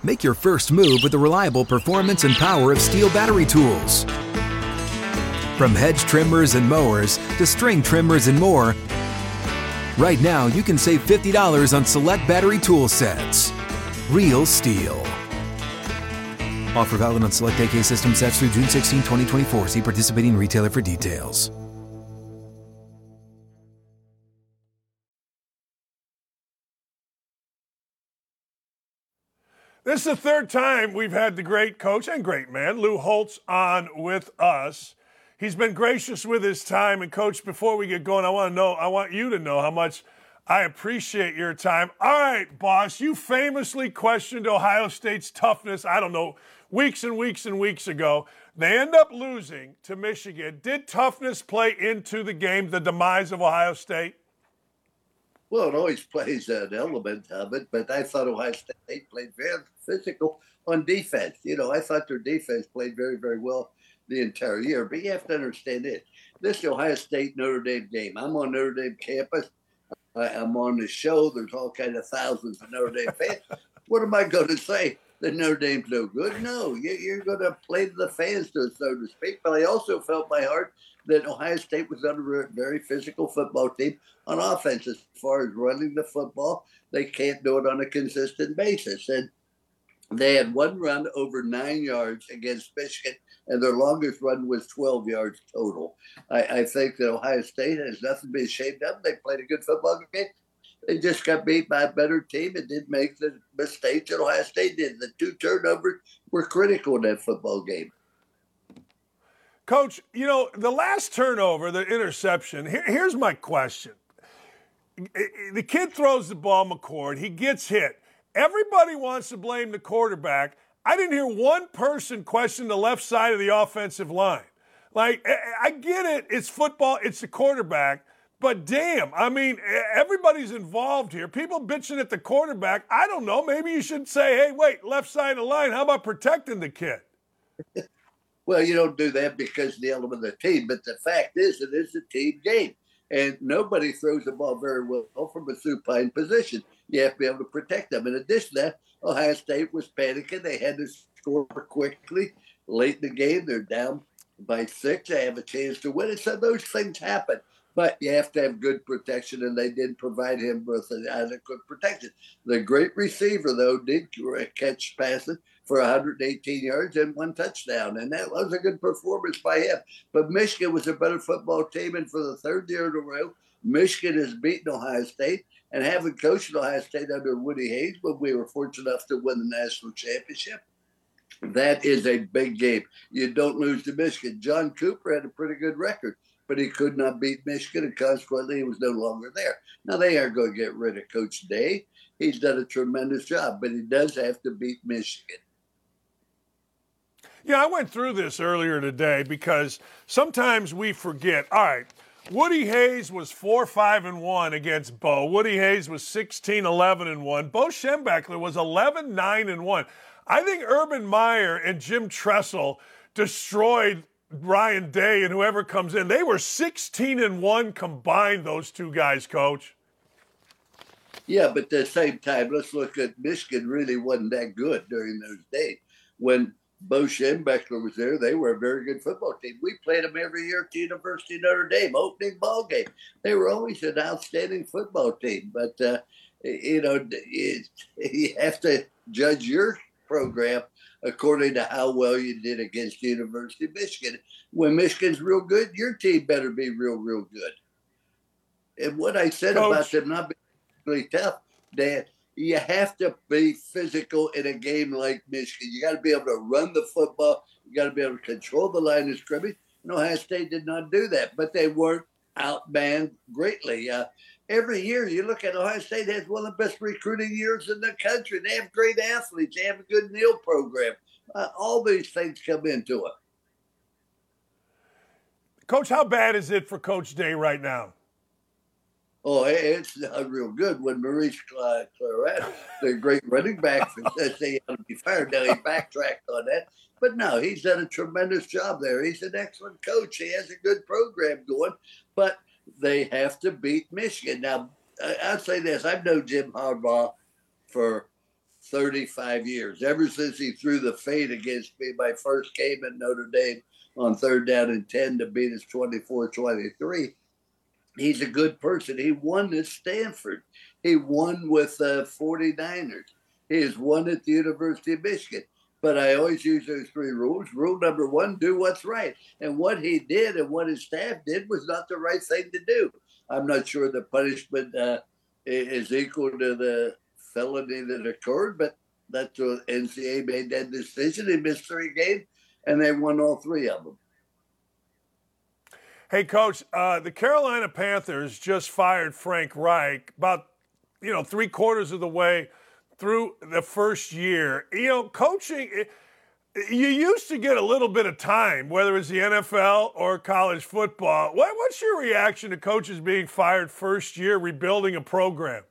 Make your first move with the reliable performance and power of Steel battery tools. From hedge trimmers and mowers to string trimmers and more, right now you can save fifty dollars on select battery tool sets. Real Steel. Offer valid on select A K system sets through June sixteenth, twenty twenty-four. See participating retailer for details. This is the third time we've had the great coach and great man, Lou Holtz, on with us. He's been gracious with his time. And, Coach, before we get going, I want to know, I want you to know how much I appreciate your time. All right, boss, you famously questioned Ohio State's toughness, I don't know, weeks and weeks and weeks ago. They end up losing to Michigan. Did toughness play into the game, the demise of Ohio State? Well, it always plays an element of it, but I thought Ohio State played very physical on defense. You know, I thought their defense played very, very well the entire year. But you have to understand this. This Ohio State-Notre Dame game. I'm on Notre Dame campus. I, I'm on the show. There's all kinds of thousands of Notre Dame fans. What am I going to say? That Notre Dame's no good? No, you, you're going to play to the fans, so to speak. But I also felt my heart that Ohio State was under a very physical football team on offense as far as running the football. They can't do it on a consistent basis. And they had one run over nine yards against Michigan, and their longest run was twelve yards total. I, I think that Ohio State has nothing to be ashamed of. They played a good football game. They just got beat by a better team and didn't make the mistakes that Ohio State did. The two turnovers were critical in that football game. Coach, you know, the last turnover, the interception, here, here's my question. The kid throws the ball, McCord. He gets hit. Everybody wants to blame the quarterback. I didn't hear one person question the left side of the offensive line. Like, I get it. It's football. It's the quarterback. But, damn, I mean, everybody's involved here. People bitching at the quarterback. I don't know. Maybe you should say, hey, wait, left side of the line. How about protecting the kid? Well, you don't do that because of the element of the team, but the fact is it is a team game, and nobody throws the ball very well from a supine position. You have to be able to protect them. In addition to that, Ohio State was panicking. They had to score quickly late in the game. They're down by six. They have a chance to win it, so those things happen. But you have to have good protection, and they did provide him with an adequate protection. The great receiver, though, did catch passes for one hundred eighteen yards and one touchdown, and that was a good performance by him. But Michigan was a better football team, and for the third year in a row, Michigan has beaten Ohio State. And having coached Ohio State under Woody Hayes, when we were fortunate enough to win the national championship, that is a big game. You don't lose to Michigan. John Cooper had a pretty good record, but he could not beat Michigan, and consequently he was no longer there. Now, they aren't going to get rid of Coach Day. He's done a tremendous job, but he does have to beat Michigan. Yeah, I went through this earlier today because sometimes we forget. All right, Woody Hayes was four five and one against Bo. Woody Hayes was sixteen eleven and one. Bo Schembechler was eleven nine and one. I think Urban Meyer and Jim Tressel destroyed Ryan Day and whoever comes in. They were sixteen and one combined, those two guys, Coach. Yeah, but at the same time, let's look at Michigan really wasn't that good during those days. When Bo Schembechler was there, they were a very good football team. We played them every year at the University of Notre Dame, opening ball game. They were always an outstanding football team. But, uh, you know, it, you have to judge your program according to how well you did against the University of Michigan. When Michigan's real good, your team better be real, real good. And what I said Coach, about them not being really tough, Dan, you have to be physical in a game like Michigan. You got to be able to run the football. You got to be able to control the line of scrimmage. And Ohio State did not do that, but they weren't outmanned greatly. Uh, every year you look at Ohio State has one of the best recruiting years in the country. They have great athletes. They have a good NIL program. Uh, all these things come into it. Coach, how bad is it for Coach Day right now? Oh, it's not real good. When Maurice Clarett, the great running back, says they ought to be fired, now he backtracked on that. But no, he's done a tremendous job there. He's an excellent coach. He has a good program going, but they have to beat Michigan. Now, I say this. I've known Jim Harbaugh for thirty-five years, ever since he threw the fade against me my first game at Notre Dame on third down and ten to beat us twenty-four twenty-three. He's a good person. He won at Stanford. He won with the uh, forty-niners. He has won at the University of Michigan. But I always use those three rules. Rule number one, do what's right. And what he did and what his staff did was not the right thing to do. I'm not sure the punishment uh, is equal to the felony that occurred, but that's what N C A A made that decision. They missed three games, and they won all three of them. Hey, Coach, uh, the Carolina Panthers just fired Frank Reich about, you know, three-quarters of the way through the first year. You know, coaching, it, you used to get a little bit of time, whether it's the N F L or college football. What, what's your reaction to coaches being fired first year, rebuilding a program?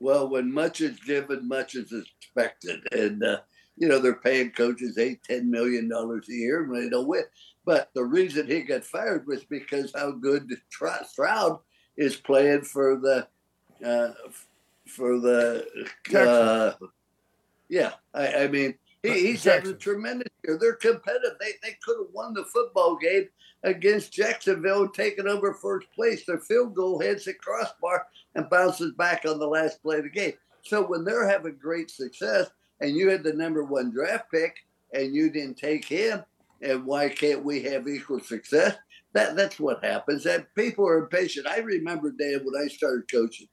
Well, when much is given, much is expected. And, uh, you know, they're paying coaches eight, ten million dollars a year when they don't win. But the reason he got fired was because how good Stroud is playing for the, uh, for the, uh, yeah. I, I mean, he, he's having a tremendous year. They're competitive. They they could have won the football game against Jacksonville, taken over first place. Their field goal hits the crossbar and bounces back on the last play of the game. So when they're having great success, and you had the number one draft pick, and you didn't take him. And why can't we have equal success? That That's what happens. And people are impatient. I remember, Dan, when I started coaching,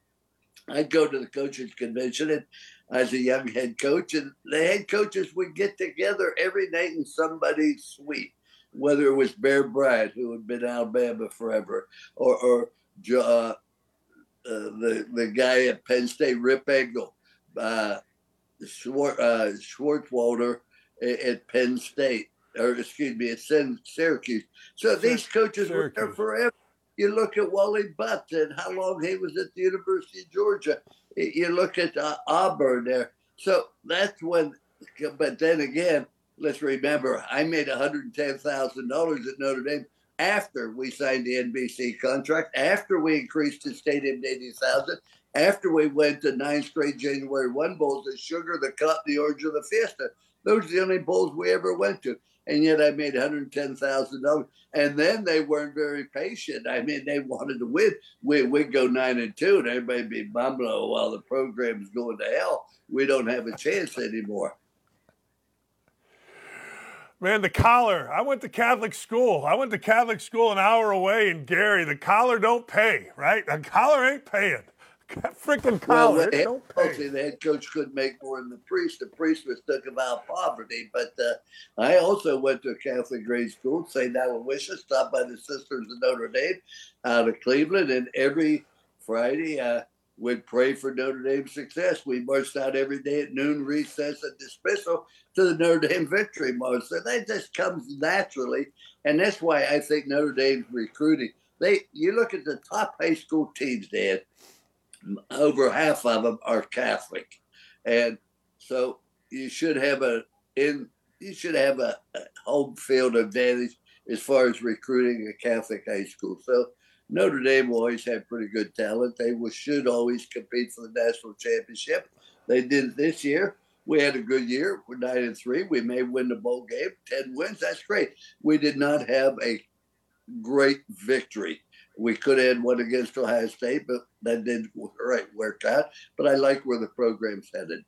I'd go to the coaches' convention and as a young head coach, and the head coaches would get together every night in somebody's suite, whether it was Bear Bryant, who had been in Alabama forever, or, or uh, uh, the, the guy at Penn State, Rip Engel, uh, Schwar- uh, Schwartzwalder at, at Penn State. Or excuse me, it's in Syracuse. So these coaches Syracuse. were there forever. You look at Wally Butts and how long he was at the University of Georgia. You look at uh, Auburn there. So that's when, but then again, let's remember, I made one hundred ten thousand dollars at Notre Dame after we signed the N B C contract, after we increased the stadium to eighty thousand dollars, after we went to nine straight January first bowls, the Sugar, the Cup, the Orange, and the Fiesta. Those are the only bowls we ever went to. And yet I made one hundred ten thousand dollars. And then they weren't very patient. I mean, they wanted to win. We, we'd go nine and two, and everybody would be bumbling while the program's going to hell. We don't have a chance anymore. Man, the collar. I went to Catholic school. I went to Catholic school an hour away in Gary. The collar don't pay, right? The collar ain't paying. That freaking collar, well, don't the head coach couldn't make more than the priest. The priest was stuck about poverty. But uh, I also went to a Catholic grade school, Saint Aloysius, stopped by the Sisters of Notre Dame out of Cleveland. And every Friday, I uh, would pray for Notre Dame's success. We marched out every day at noon, recess, and dismissal to the Notre Dame victory march. So that just comes naturally. And that's why I think Notre Dame's recruiting. They, you look at the top high school teams, Dan. Over half of them are Catholic, and so you should have a in you should have a, a home field advantage as far as recruiting a Catholic high school. So Notre Dame will always have pretty good talent. They will, should always compete for the national championship. They did this year. We had a good year. We're nine and three. We may win the bowl game. Ten wins. That's great. We did not have a great victory. We could have had one against Ohio State, but that didn't work out. But I like where the program's headed.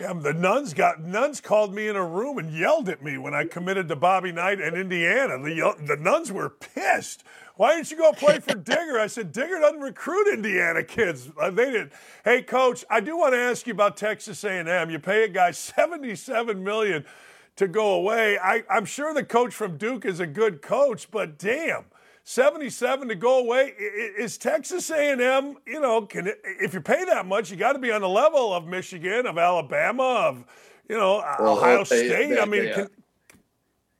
Yeah, the nuns got nuns called me in a room and yelled at me when I committed to Bobby Knight in Indiana. The the nuns were pissed. Why didn't you go play for Digger? I said, Digger doesn't recruit Indiana kids. They didn't. Hey, Coach, I do want to ask you about Texas A and M. You pay a guy seventy-seven million dollars to go away. I, I'm sure the coach from Duke is a good coach, but damn. seventy-seven to go away. Is Texas A and M, you know, can it, if you pay that much, you got to be on the level of Michigan, of Alabama, of, you know, well, Ohio State. That, I mean, yeah. can,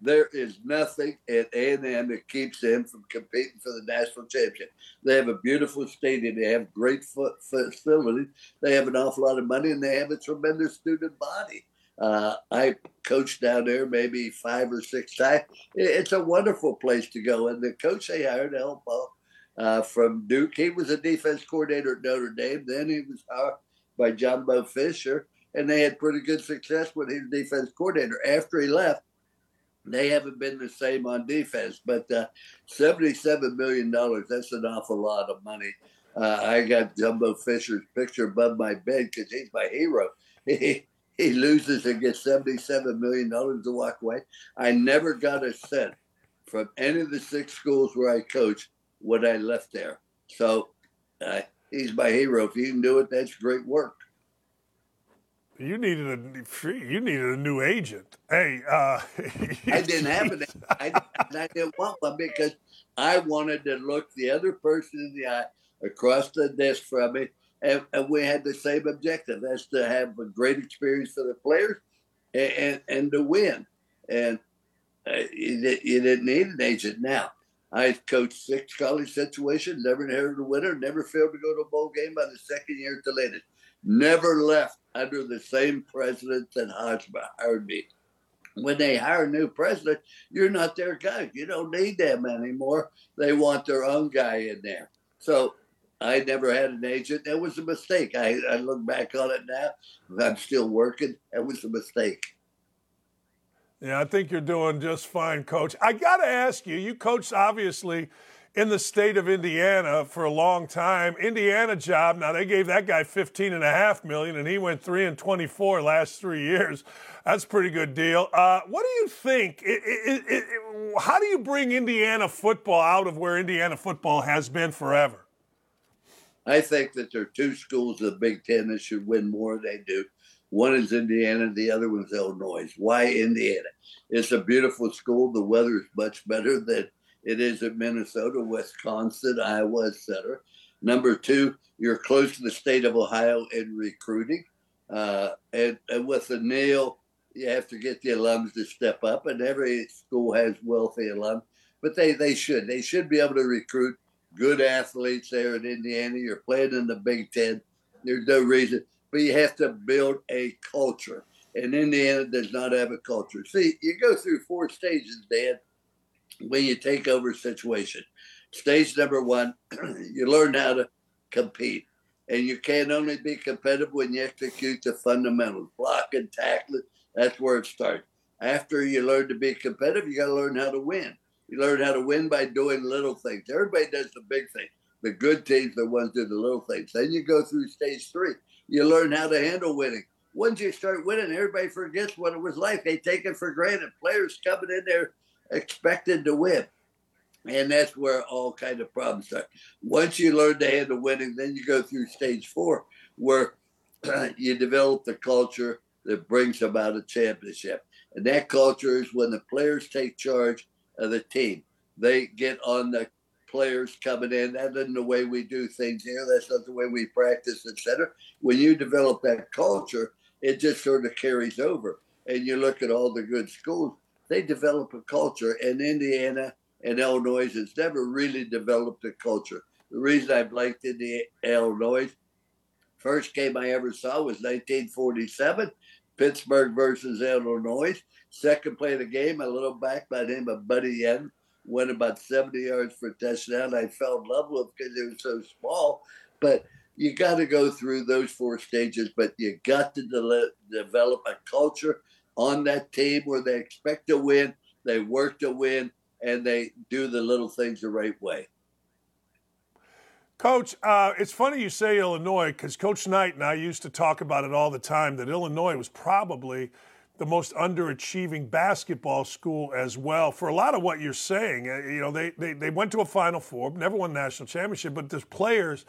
there is nothing at A and M that keeps them from competing for the national championship. They have a beautiful stadium. They have great facilities. They have an awful lot of money, and they have a tremendous student body. Uh, I coached down there maybe five or six times. It's a wonderful place to go. And the coach they hired, Al Bob, uh, from Duke, he was a defense coordinator at Notre Dame. Then he was hired by Jumbo Fisher, and they had pretty good success when he was defense coordinator. After he left, they haven't been the same on defense. But uh, seventy-seven million dollars, that's an awful lot of money. Uh, I got Jumbo Fisher's picture above my bed because he's my hero. He He loses and gets seventy-seven million dollars to walk away. I never got a cent from any of the six schools where I coached when I left there. So uh, he's my hero. If you can do it, that's great work. You needed a you needed a new agent. Hey, uh, I didn't have an agent. I, I didn't want one because I wanted to look the other person in the eye across the desk from me. And, and we had the same objective. That's to have a great experience for the players and, and, and to win. And uh, you, you didn't need an agent. Now, I coached six college situations, never inherited a winner, never failed to go to a bowl game by the second year at the latest. Never left under the same president that Hodgman hired me. When they hire a new president, you're not their guy. You don't need them anymore. They want their own guy in there. So I never had an agent. That was a mistake. I, I look back on it now. I'm still working. That was a mistake. Yeah, I think you're doing just fine, Coach. I got to ask you, you coached obviously in the state of Indiana for a long time. Indiana job, now they gave that guy fifteen and a half million dollars, and he went three and twenty-four last three years. That's a pretty good deal. Uh, what do you think? It, it, it, it, how do you bring Indiana football out of where Indiana football has been forever? I think that there are two schools of the Big Ten that should win more than they do. One is Indiana, the other one's Illinois. Why Indiana? It's a beautiful school. The weather is much better than it is in Minnesota, Wisconsin, Iowa, et cetera. Number two, you're close to the state of Ohio in recruiting. Uh, and, and with the N I L, you have to get the alums to step up. And every school has wealthy alums. But they, they should. They should be able to recruit good athletes there in Indiana. You're playing in the Big Ten. There's no reason. But you have to build a culture. And Indiana does not have a culture. See, you go through four stages, Dan, when you take over a situation. Stage number one, you learn how to compete. And you can only be competitive when you execute the fundamentals. Block and tackle, that's where it starts. After you learn to be competitive, you got to learn how to win. You learn how to win by doing little things. Everybody does the big thing. The good teams are the ones that do the little things. Then you go through stage three. You learn how to handle winning. Once you start winning, everybody forgets what it was like. They take it for granted. Players coming in there expected to win. And that's where all kinds of problems start. Once you learn to handle winning, then you go through stage four, where you develop the culture that brings about a championship. And that culture is when the players take charge of the team. They get on the players coming in. That isn't the way we do things here. That's not the way we practice, et cetera. When you develop that culture, it just sort of carries over. And you look at all the good schools, they develop a culture. And Indiana and Illinois has never really developed a culture. The reason I've liked Indiana, Illinois, first game I ever saw was nineteen forty-seven, Pittsburgh versus Illinois. Second play of the game, a little back by the name of Buddy Yen went about seventy yards for a touchdown. I fell in love with him because they were so small. But you got to go through those four stages, but you got to de- develop a culture on that team where they expect to win, they work to win, and they do the little things the right way. Coach, uh, it's funny you say Illinois because Coach Knight and I used to talk about it all the time, that Illinois was probably – the most underachieving basketball school as well. For a lot of what you're saying, you know, they they, they went to a Final Four, never won a national championship, but there's players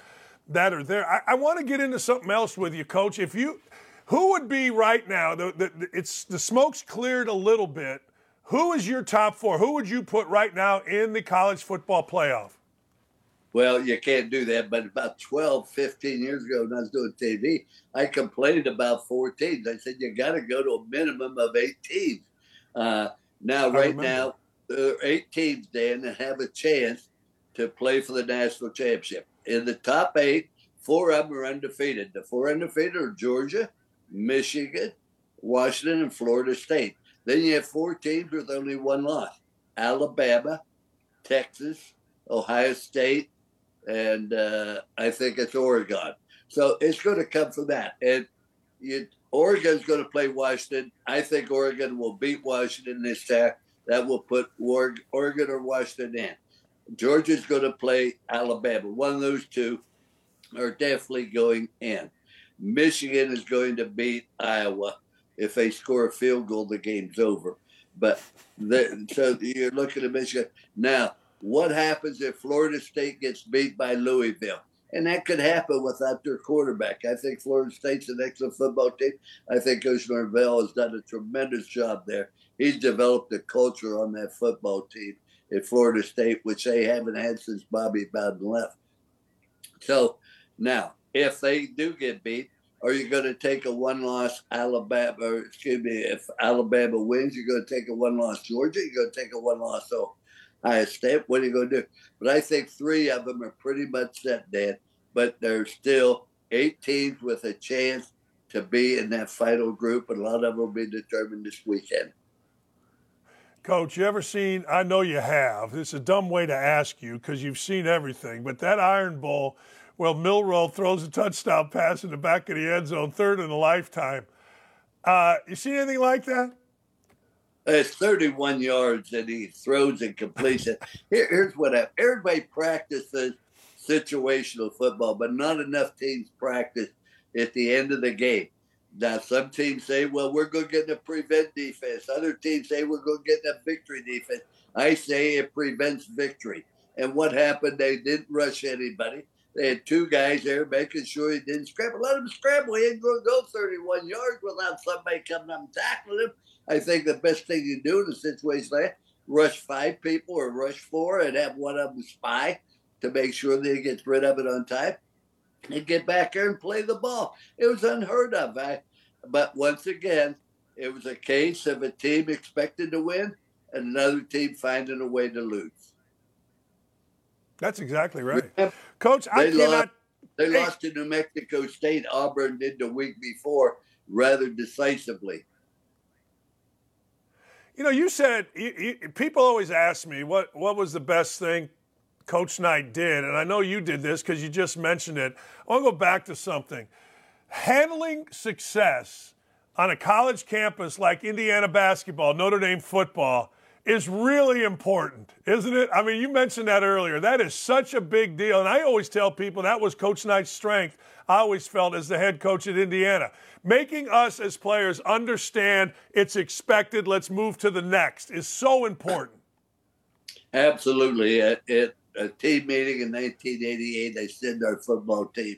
that are there. I, I want to get into something else with you, Coach. If you, who would be right now, the, the, it's the smoke's cleared a little bit Who is your top four? Who would you put right now in the college football playoff? Well, you can't do that, but about twelve, fifteen years ago when I was doing T V, I complained about four teams. I said, you got to go to a minimum of eight teams. Uh, now, right now, there are eight teams, Dan, that have a chance to play for the national championship. In the top eight, four of them are undefeated. The four undefeated are Georgia, Michigan, Washington, and Florida State. Then you have four teams with only one loss: Alabama, Texas, Ohio State, and uh, I think it's Oregon. So it's going to come from that. And you, Oregon's going to play Washington. I think Oregon will beat Washington this time. That will put Oregon or Washington in. Georgia's going to play Alabama. One of those two are definitely going in. Michigan is going to beat Iowa. If they score a field goal, the game's over. But the, so you're looking at Michigan. Now, what happens if Florida State gets beat by Louisville? And that could happen without their quarterback. I think Florida State's an excellent football team. I think Coach Norvell has done a tremendous job there. He's developed a culture on that football team at Florida State, which they haven't had since Bobby Bowden left. So now, if they do get beat, are you going to take a one-loss Alabama? Or excuse me, if Alabama wins, you're going to take a one-loss Georgia. You're going to take a one-loss Ohio State. What are you going to do? But I think three of them are pretty much set, Dan. But there's still eight teams with a chance to be in that final group, and a lot of them will be determined this weekend. Coach, you ever seen? I know you have. It's a dumb way to ask you because you've seen everything. But that Iron Bowl. Well, Milroe throws a touchdown pass in the back of the end zone, third in a lifetime. Uh, you see anything like that? It's thirty-one yards that he throws and completes it. Here, here's what happened. Everybody practices situational football, but not enough teams practice at the end of the game. Now, some teams say, well, we're going to get in a prevent defense. Other teams say we're going to get in a victory defense. I say it prevents victory. And what happened? They didn't rush anybody. They had two guys there making sure he didn't scramble. Let him scramble. He ain't going to go thirty-one yards without somebody coming up and tackling him. I think the best thing you do in a situation like that, rush five people or rush four and have one of them spy to make sure that he gets rid of it on time and get back there and play the ball. It was unheard of. I, but once again, it was a case of a team expected to win and another team finding a way to lose. That's exactly right. Coach, I they cannot... Lost, they hey. lost to New Mexico State. Auburn did the week before rather decisively. You know, you said... You, you, people always ask me, what, what was the best thing Coach Knight did? And I know you did this because you just mentioned it. I want to go back to something. Handling success on a college campus like Indiana basketball, Notre Dame football, is really important, isn't it? I mean, you mentioned that earlier. That is such a big deal. And I always tell people that was Coach Knight's strength, I always felt, as the head coach at Indiana. Making us as players understand it's expected, let's move to the next, is so important. Absolutely. At, at a team meeting in nineteen eighty-eight, I said to our football team,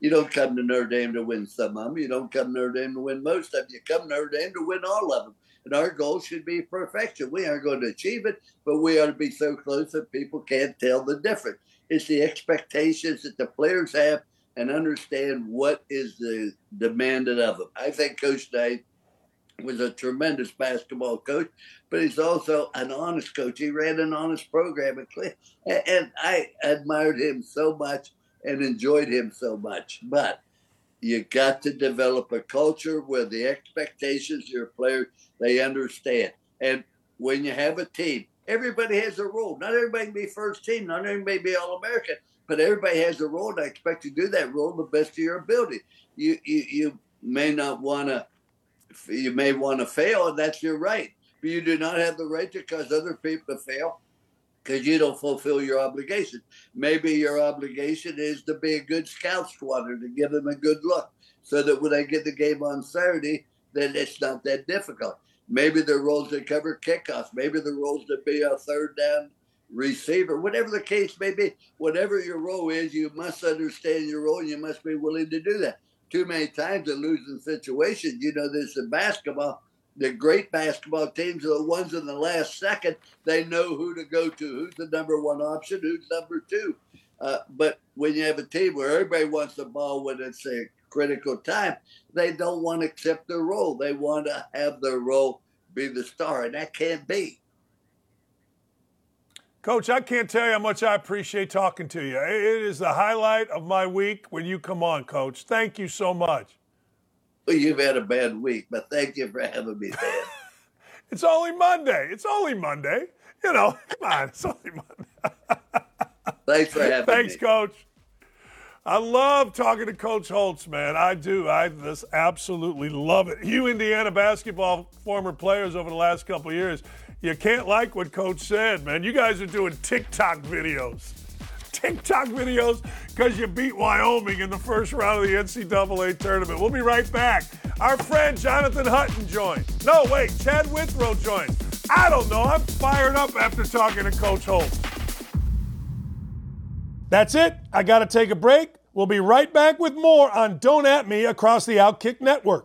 you don't come to Notre Dame to win some of them. You don't come to Notre Dame to win most of them. You come to Notre Dame to win all of them. And our goal should be perfection. We aren't going to achieve it, but we ought to be so close that people can't tell the difference. It's the expectations that the players have and understand what is the demanded of them. I think Coach Knight was a tremendous basketball coach, but he's also an honest coach. He ran an honest program at Cleveland, and I admired him so much and enjoyed him so much. But you got to develop a culture where the expectations of your players, they understand. And when you have a team, everybody has a role. Not everybody can be first team. Not everybody can be All-American. But everybody has a role, and I expect you to do that role the best of your ability. You you, you may not want to – you may want to fail, and that's your right. But you do not have the right to cause other people to fail because you don't fulfill your obligation. Maybe your obligation is to be a good scout squadron, to give them a good look so that when they get the game on Saturday, then it's not that difficult. Maybe the roles that cover kickoffs. Maybe the roles that be a third down receiver. Whatever the case may be, whatever your role is, you must understand your role and you must be willing to do that. Too many times in losing situations, you know this in basketball, the great basketball teams are the ones in the last second. They know who to go to, who's the number one option, who's number two. Uh, but when you have a team where everybody wants the ball when it's a critical time, they don't want to accept their role. They want to have their role be the star, and that can't be. Coach, I can't tell you how much I appreciate talking to you. It is the highlight of my week when you come on, Coach. Thank you so much. Well, you've had a bad week, but thank you for having me, man. It's only Monday. It's only Monday. You know, come on, it's only Monday. Thanks for having Thanks, me. Thanks, Coach. I love talking to Coach Holtz, man. I do. I just absolutely love it. You Indiana basketball former players over the last couple of years, you can't like what Coach said, man. You guys are doing TikTok videos. TikTok videos because you beat Wyoming in the first round of the N C double A tournament. We'll be right back. Our friend Jonathan Hutton joins. No, wait, Chad Withrow joins. I don't know. I'm fired up after talking to Coach Holtz. That's it. I got to take a break. We'll be right back with more on Don't At Me across the Outkick Network.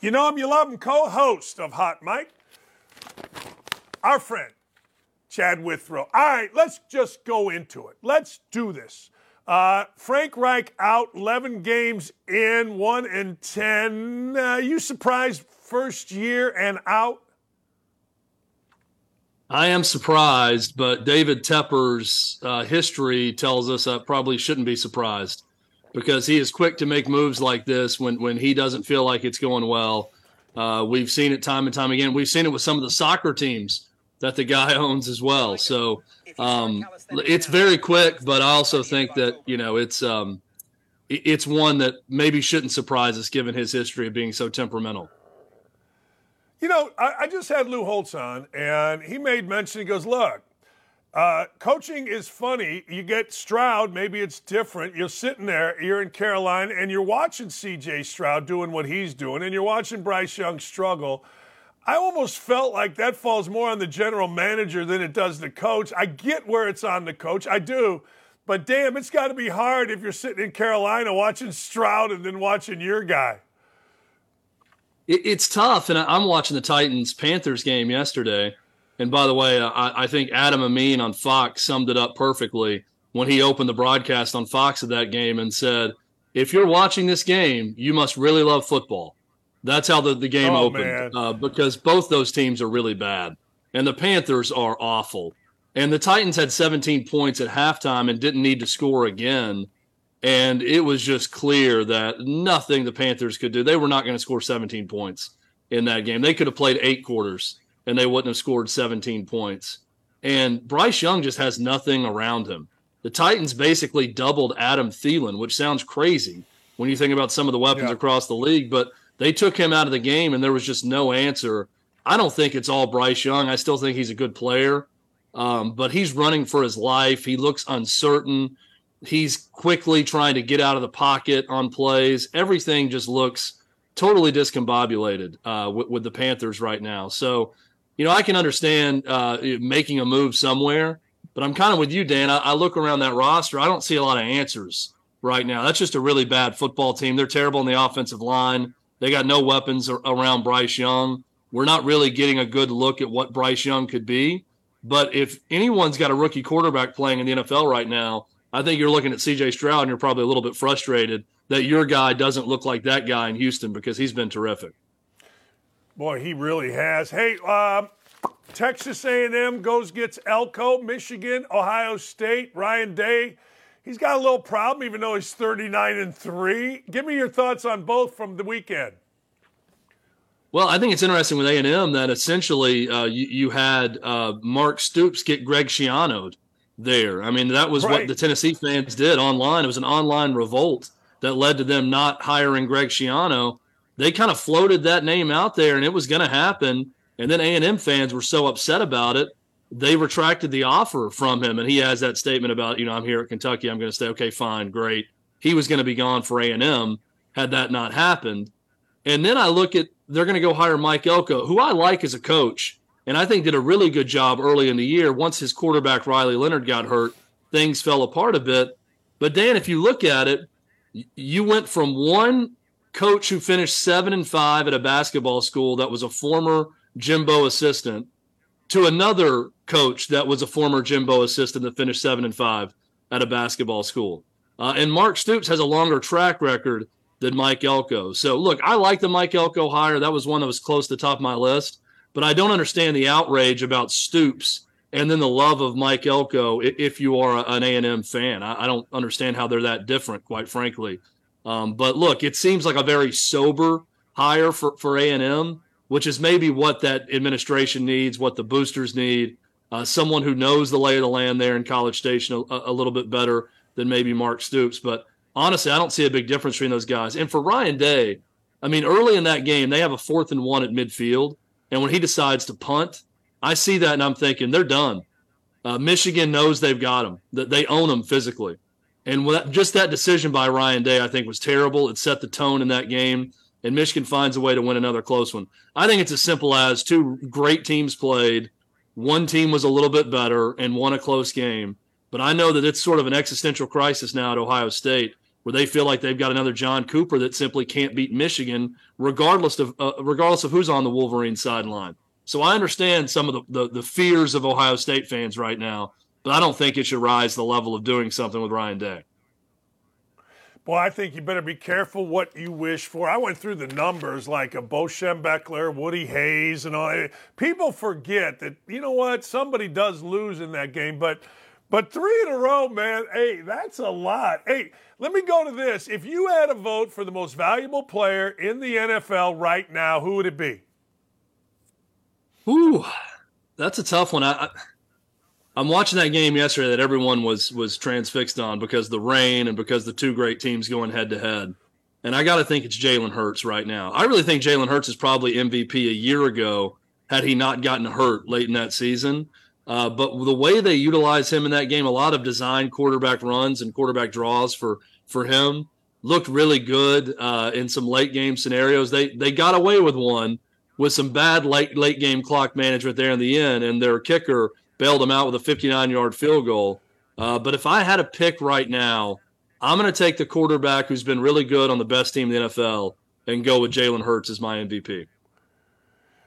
You know him, you love him, co-host of Hot Mike, our friend, Chad Withrow. All right, let's just go into it. Let's do this. Uh, Frank Reich out, eleven games in, one and ten. Uh, you surprised first year and out? I am surprised, but David Tepper's uh, history tells us I probably shouldn't be surprised, because he is quick to make moves like this when, when he doesn't feel like it's going well. Uh, we've seen it time and time again. We've seen it with some of the soccer teams that the guy owns as well. So um, it's very quick, but I also think that, you know, it's um, it's one that maybe shouldn't surprise us given his history of being so temperamental. You know, I, I just had Lou Holtz on, and he made mention, he goes, look, Uh, coaching is funny. You get Stroud, maybe it's different. You're sitting there, you're in Carolina, and you're watching C J. Stroud doing what he's doing, and you're watching Bryce Young struggle. I almost felt like that falls more on the general manager than it does the coach. I get where it's on the coach. I do. But, damn, it's got to be hard if you're sitting in Carolina watching Stroud and then watching your guy. It's tough, and I'm watching the Titans-Panthers game yesterday. And by the way, I, I think Adam Amin on Fox summed it up perfectly when he opened the broadcast on Fox of that game and said, if you're watching this game, you must really love football. That's how the, the game oh, opened uh, because both those teams are really bad. And the Panthers are awful. And the Titans had seventeen points at halftime and didn't need to score again. And it was just clear that nothing the Panthers could do. They were not going to score seventeen points in that game. They could have played eight quarters and they wouldn't have scored seventeen points. And Bryce Young just has nothing around him. The Titans basically doubled Adam Thielen, which sounds crazy when you think about some of the weapons yeah. across the league, but they took him out of the game and there was just no answer. I don't think it's all Bryce Young. I still think he's a good player, um, but he's running for his life. He looks uncertain. He's quickly trying to get out of the pocket on plays. Everything just looks totally discombobulated uh, with, with the Panthers right now. So, you know, I can understand uh, making a move somewhere, but I'm kind of with you, Dan. I, I look around that roster. I don't see a lot of answers right now. That's just a really bad football team. They're terrible on the offensive line. They got no weapons ar- around Bryce Young. We're not really getting a good look at what Bryce Young could be. But if anyone's got a rookie quarterback playing in the N F L right now, I think you're looking at C J. Stroud and you're probably a little bit frustrated that your guy doesn't look like that guy in Houston because he's been terrific. Boy, he really has. Hey, uh, Texas A and M goes, gets Elko, Michigan, Ohio State, Ryan Day. He's got a little problem, even though he's thirty-nine and three. Give me your thoughts on both from the weekend. Well, I think it's interesting with A and M that essentially uh, you, you had uh, Mark Stoops get Greg Schiano'd there. I mean, that was right. What the Tennessee fans did online. It was an online revolt that led to them not hiring Greg Schiano. They kind of floated that name out there, and it was going to happen. And then A and M fans were so upset about it, they retracted the offer from him. And he has that statement about, you know, I'm here at Kentucky. I'm going to stay. Okay, fine, great. He was going to be gone for A and M had that not happened. And then I look at they're going to go hire Mike Elko, who I like as a coach, and I think did a really good job early in the year. Once his quarterback, Riley Leonard, got hurt, things fell apart a bit. But, Dan, if you look at it, you went from one coach who finished seven and five at a basketball school that was a former Jimbo assistant to another coach that was a former Jimbo assistant that finished seven and five at a basketball school. Uh, and Mark Stoops has a longer track record than Mike Elko. So, look, I like the Mike Elko hire. That was one that was close to the top of my list. But I don't understand the outrage about Stoops and then the love of Mike Elko if you are an A and M fan. I don't understand how they're that different, quite frankly. Um, but, look, it seems like a very sober hire for, for A and M, which is maybe what that administration needs, what the boosters need, uh, someone who knows the lay of the land there in College Station a, a little bit better than maybe Mark Stoops. But, honestly, I don't see a big difference between those guys. And for Ryan Day, I mean, early in that game, they have a fourth and one at midfield. And when he decides to punt, I see that and I'm thinking they're done. Uh, Michigan knows they've got him, that they own him physically. And that, just that decision by Ryan Day, I think, was terrible. It set the tone in that game. And Michigan finds a way to win another close one. I think it's as simple as two great teams played. One team was a little bit better and won a close game. But I know that it's sort of an existential crisis now at Ohio State, where they feel like they've got another John Cooper that simply can't beat Michigan, regardless of uh, regardless of who's on the Wolverine sideline. So I understand some of the, the the fears of Ohio State fans right now, but I don't think it should rise to the level of doing something with Ryan Day. Well, I think you better be careful what you wish for. I went through the numbers like a Bo Schembechler, Woody Hayes, and all that. People forget that, you know what, somebody does lose in that game, but – But three in a row, man, hey, that's a lot. Hey, let me go to this. If you had a vote for the most valuable player in the N F L right now, who would it be? Ooh, that's a tough one. I, I, I'm watching that game yesterday that everyone was was transfixed on because the rain and because the two great teams going head-to-head. And I got to think it's Jalen Hurts right now. I really think Jalen Hurts is probably M V P a year ago had he not gotten hurt late in that season. Uh, but the way they utilize him in that game, a lot of design quarterback runs and quarterback draws for, for him looked really good uh, in some late game scenarios. They they got away with one with some bad late late game clock management there in the end, and their kicker bailed them out with a fifty-nine-yard field goal. Uh, but if I had a pick right now, I'm going to take the quarterback who's been really good on the best team in the N F L and go with Jalen Hurts as my M V P.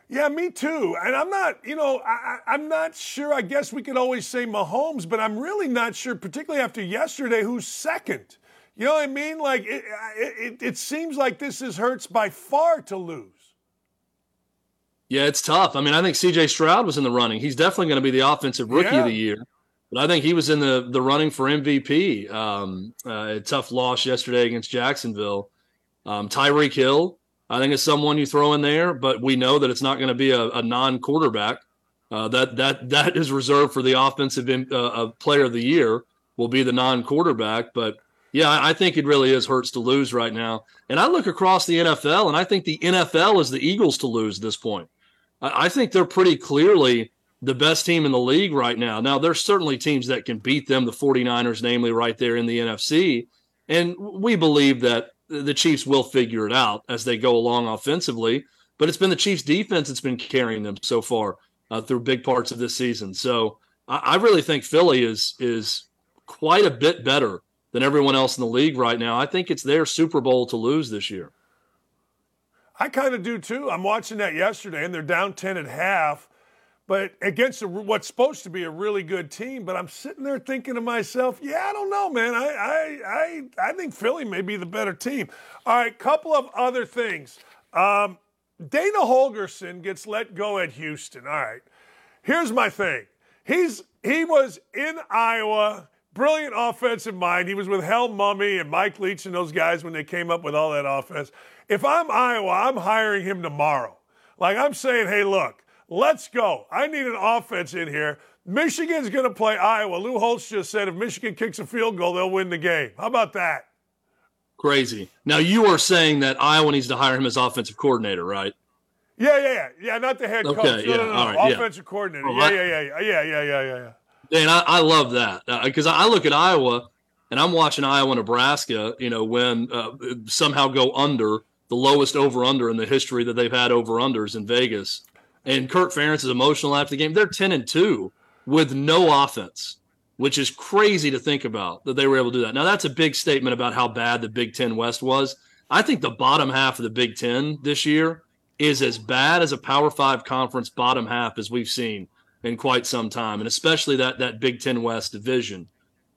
Yeah, me too. And I'm not, you know, I, I'm not sure. I guess we could always say Mahomes, but I'm really not sure, particularly after yesterday, who's second. You know what I mean? Like, it, it, it seems like this is Hurts by far to lose. Yeah, it's tough. I mean, I think C J Stroud was in the running. He's definitely going to be the offensive rookie yeah. of the year. But I think he was in the, the running for M V P. Um, uh, a tough loss yesterday against Jacksonville. Um, Tyreek Hill. I think it's someone you throw in there, but we know that it's not going to be a, a non-quarterback. Uh, that that that is reserved for the offensive uh, player of the year will be the non-quarterback. But, yeah, I, I think it really is Hurts to lose right now. And I look across the N F L, and I think the N F L is the Eagles to lose at this point. I, I think they're pretty clearly the best team in the league right now. Now, there's certainly teams that can beat them, the forty-niners, namely right there in the N F C. And we believe that the Chiefs will figure it out as they go along offensively, but it's been the Chiefs' defense that's been carrying them so far uh, through big parts of this season. So I, I really think Philly is is quite a bit better than everyone else in the league right now. I think it's their Super Bowl to lose this year. I kind of do too. I'm watching that yesterday, and they're down ten at half, but against a, what's supposed to be a really good team. But I'm sitting there thinking to myself, yeah, I don't know, man. I I I, I think Philly may be the better team. All right, couple of other things. Um, Dana Holgerson gets let go at Houston. All right. Here's my thing. He's he was in Iowa, brilliant offensive mind. He was with Hal Mummy and Mike Leach and those guys when they came up with all that offense. If I'm Iowa, I'm hiring him tomorrow. Like, I'm saying, hey, look, let's go. I need an offense in here. Michigan's going to play Iowa. Lou Holtz just said if Michigan kicks a field goal, they'll win the game. How about that? Crazy. Now, you are saying that Iowa needs to hire him as offensive coordinator, right? Yeah, yeah, yeah. Yeah, not the head coach. Okay, no, yeah, no, no, all right, offensive yeah. coordinator. Yeah, yeah, yeah, yeah, yeah, yeah, yeah, yeah. And I, I love that because uh, I look at Iowa, and I'm watching Iowa-Nebraska, you know, when uh, somehow go under, the lowest over-under in the history that they've had over-unders in Vegas. And Kurt Ferentz is emotional after the game. They're ten and two with no offense, which is crazy to think about that they were able to do that. Now, that's a big statement about how bad the Big Ten West was. I think the bottom half of the Big Ten this year is as bad as a Power Five conference bottom half as we've seen in quite some time, and especially that that Big Ten West division.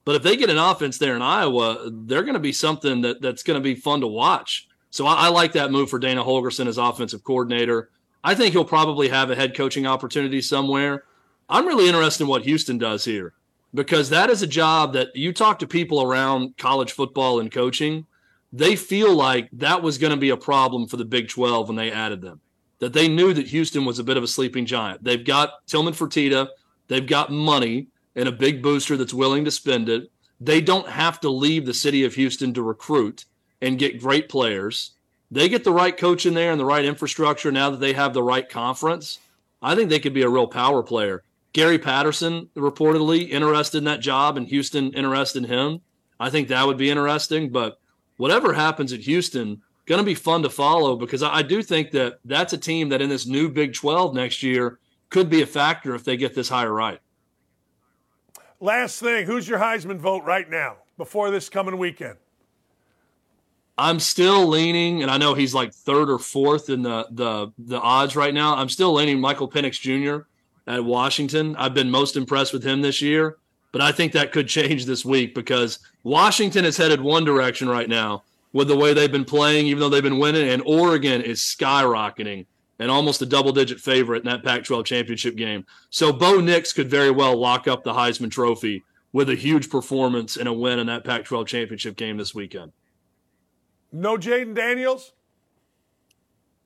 But if they get an offense there in Iowa, they're going to be something that, that's going to be fun to watch. So I, I like that move for Dana Holgerson as offensive coordinator. I think he'll probably have a head coaching opportunity somewhere. I'm really interested in what Houston does here, because that is a job that you talk to people around college football and coaching, they feel like that was going to be a problem for the Big twelve when they added them, that they knew that Houston was a bit of a sleeping giant. They've got Tillman Fertitta. They've got money and a big booster that's willing to spend it. They don't have to leave the city of Houston to recruit and get great players. They get the right coach in there and the right infrastructure now that they have the right conference. I think they could be a real power player. Gary Patterson reportedly interested in that job, and Houston interested in him. I think that would be interesting. But whatever happens at Houston, going to be fun to follow, because I do think that that's a team that in this new Big twelve next year could be a factor if they get this hire right. Last thing, who's your Heisman vote right now before this coming weekend? I'm still leaning, and I know he's like third or fourth in the the, the odds right now. I'm still leaning Michael Penix Junior at Washington. I've been most impressed with him this year, but I think that could change this week, because Washington is headed one direction right now with the way they've been playing, even though they've been winning, and Oregon is skyrocketing and almost a double-digit favorite in that Pac twelve championship game. So Bo Nix could very well lock up the Heisman Trophy with a huge performance and a win in that Pac twelve championship game this weekend. No Jaden Daniels?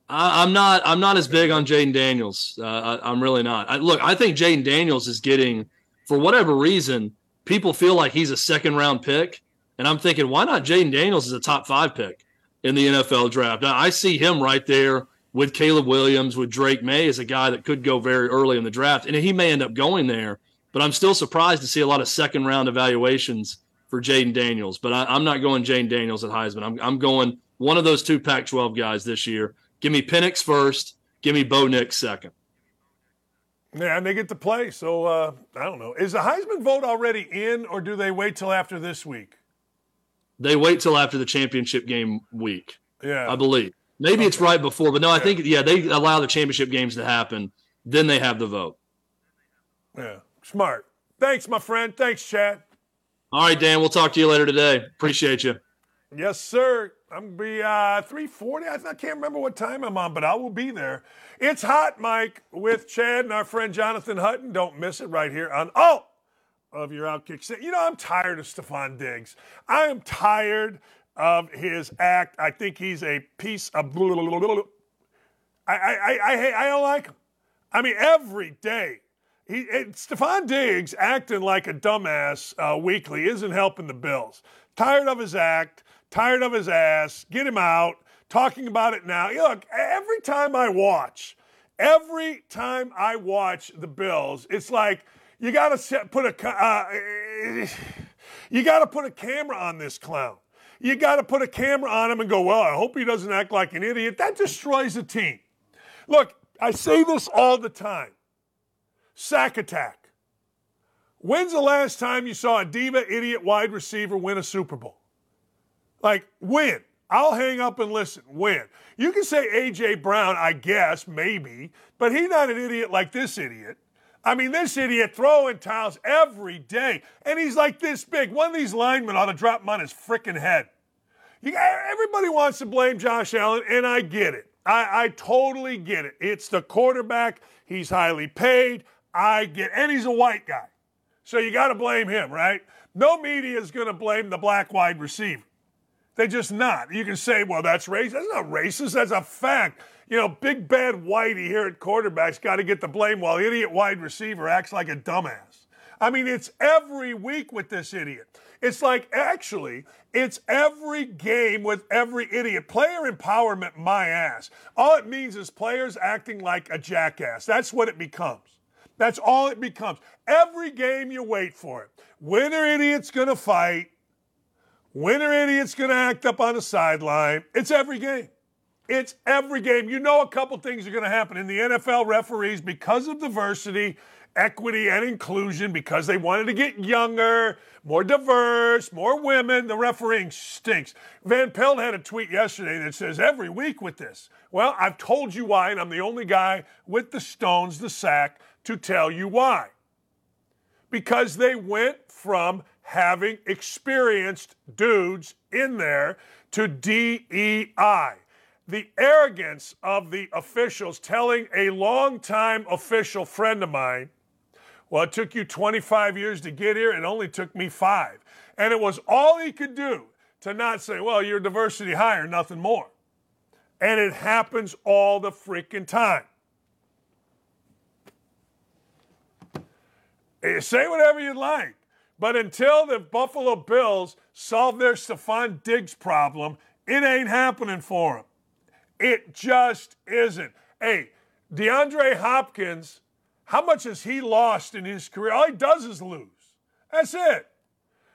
I, I'm not. I'm not as big on Jaden Daniels. Uh, I, I'm really not. I, look, I think Jaden Daniels is getting, for whatever reason, people feel like he's a second round pick, and I'm thinking, why not Jaden Daniels as a top five pick in the N F L draft? Now, I see him right there with Caleb Williams, with Drake May, as a guy that could go very early in the draft, and he may end up going there. But I'm still surprised to see a lot of second round evaluations for Jaden Daniels. But I, I'm not going Jaden Daniels at Heisman. I'm, I'm going one of those two Pac twelve guys this year. Give me Penix first. Give me Bo Nix second. Yeah, and they get to play. So, uh, I don't know. Is the Heisman vote already in, or do they wait till after this week? They wait till after the championship game week, yeah, I believe. Maybe okay. It's right before, but no, I yeah. think, yeah, they allow the championship games to happen. Then they have the vote. Yeah, smart. Thanks, my friend. Thanks, Chad. All right, Dan, we'll talk to you later today. Appreciate you. Yes, sir. I'm going to be uh, three forty. I can't remember what time I'm on, but I will be there. It's Hot Mike with Chad and our friend Jonathan Hutton. Don't miss it right here on all of your Outkick. You know, I'm tired of Stephon Diggs. I am tired of his act. I think he's a piece of blah, blah, blah, blah. I, I, I, I don't like him. I mean, every day. He, it, Stephon Diggs acting like a dumbass uh, weekly isn't helping the Bills. Tired of his act. Tired of his ass. Get him out. Talking about it now. Look, every time I watch, every time I watch the Bills, it's like you got to put a uh, you got to put a camera on this clown. You got to put a camera on him and go, well, I hope he doesn't act like an idiot. That destroys a team. Look, I say this all the time. Sack attack. When's the last time you saw a diva idiot wide receiver win a Super Bowl? Like, when? I'll hang up and listen. When? You can say A J Brown, I guess, maybe, but he's not an idiot like this idiot. I mean, this idiot throwing towels every day, and he's like this big. One of these linemen ought to drop him on his frickin' head. You, everybody wants to blame Josh Allen, and I get it. I, I totally get it. It's the quarterback. He's highly paid. I get, and he's a white guy. So you got to blame him, right? No media is going to blame the black wide receiver. They're just not. You can say, well, that's racist. That's not racist. That's a fact. You know, big bad whitey here at quarterback's got to get the blame while idiot wide receiver acts like a dumbass. I mean, it's every week with this idiot. It's like, actually, it's every game with every idiot. Player empowerment, my ass. All it means is players acting like a jackass. That's what it becomes. That's all it becomes. Every game you wait for it. Winner idiot's going to fight. Winner idiot's going to act up on the sideline. It's every game. It's every game. You know a couple things are going to happen. In the N F L, referees, because of diversity, equity, and inclusion, because they wanted to get younger, more diverse, more women, the refereeing stinks. Van Pelt had a tweet yesterday that says, every week with this. Well, I've told you why, and I'm the only guy with the stones, the sack, to tell you why. Because they went from having experienced dudes in there to D E I. The arrogance of the officials telling a longtime official friend of mine, well, it took you twenty-five years to get here, it only took me five. And it was all he could do to not say, well, your diversity higher, nothing more. And it happens all the freaking time. Say whatever you'd like. But until the Buffalo Bills solve their Stephon Diggs problem, it ain't happening for them. It just isn't. Hey, DeAndre Hopkins, how much has he lost in his career? All he does is lose. That's it.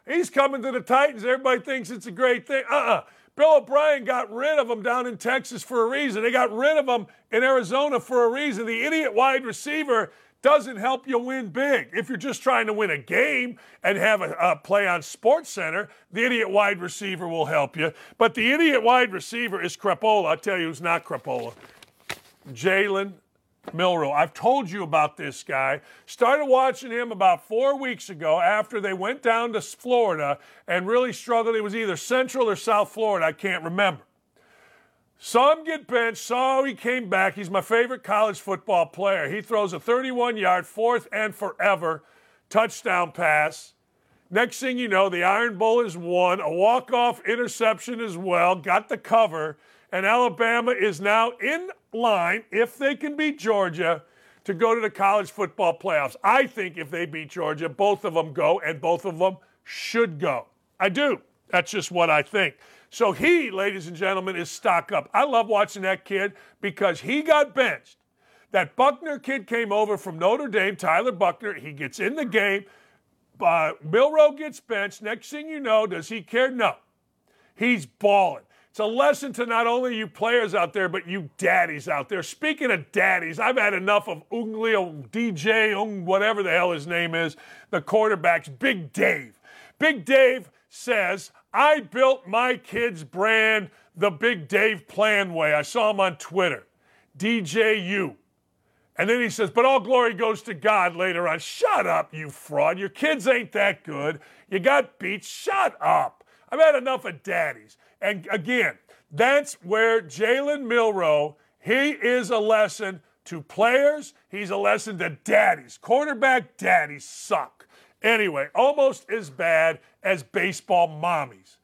He's coming to the Titans. Everybody thinks it's a great thing. Uh-uh. Bill O'Brien got rid of him down in Texas for a reason. They got rid of him in Arizona for a reason. The idiot wide receiver doesn't help you win big. If you're just trying to win a game and have a, a play on SportsCenter, the idiot wide receiver will help you. But the idiot wide receiver is Crapola. I'll tell you who's not Crapola. Jalen Milroe. I've told you about this guy. Started watching him about four weeks ago after they went down to Florida and really struggled. It was either Central or South Florida. I can't remember. Saw him get benched, saw he came back. He's my favorite college football player. He throws a thirty-one-yard, fourth and forever touchdown pass. Next thing you know, the Iron Bowl is won, a walk-off interception as well, got the cover, and Alabama is now in line, if they can beat Georgia, to go to the college football playoffs. I think if they beat Georgia, both of them go, and both of them should go. I do. That's just what I think. So he, ladies and gentlemen, is stock up. I love watching that kid because he got benched. That Buckner kid came over from Notre Dame, Tyler Buckner. He gets in the game. Uh, Milroe gets benched. Next thing you know, does he care? No. He's balling. It's a lesson to not only you players out there, but you daddies out there. Speaking of daddies, I've had enough of Unglio, D J, Ung, whatever the hell his name is, the quarterback's Big Dave. Big Dave says, I built my kid's brand the Big Dave Plan way. I saw him on Twitter. D J U. And then he says, but all glory goes to God later on. Shut up, you fraud. Your kids ain't that good. You got beat. Shut up. I've had enough of daddies. And again, that's where Jalen Milroe, he is a lesson to players. He's a lesson to daddies. Quarterback daddies suck. Anyway, almost as bad as baseball mommies,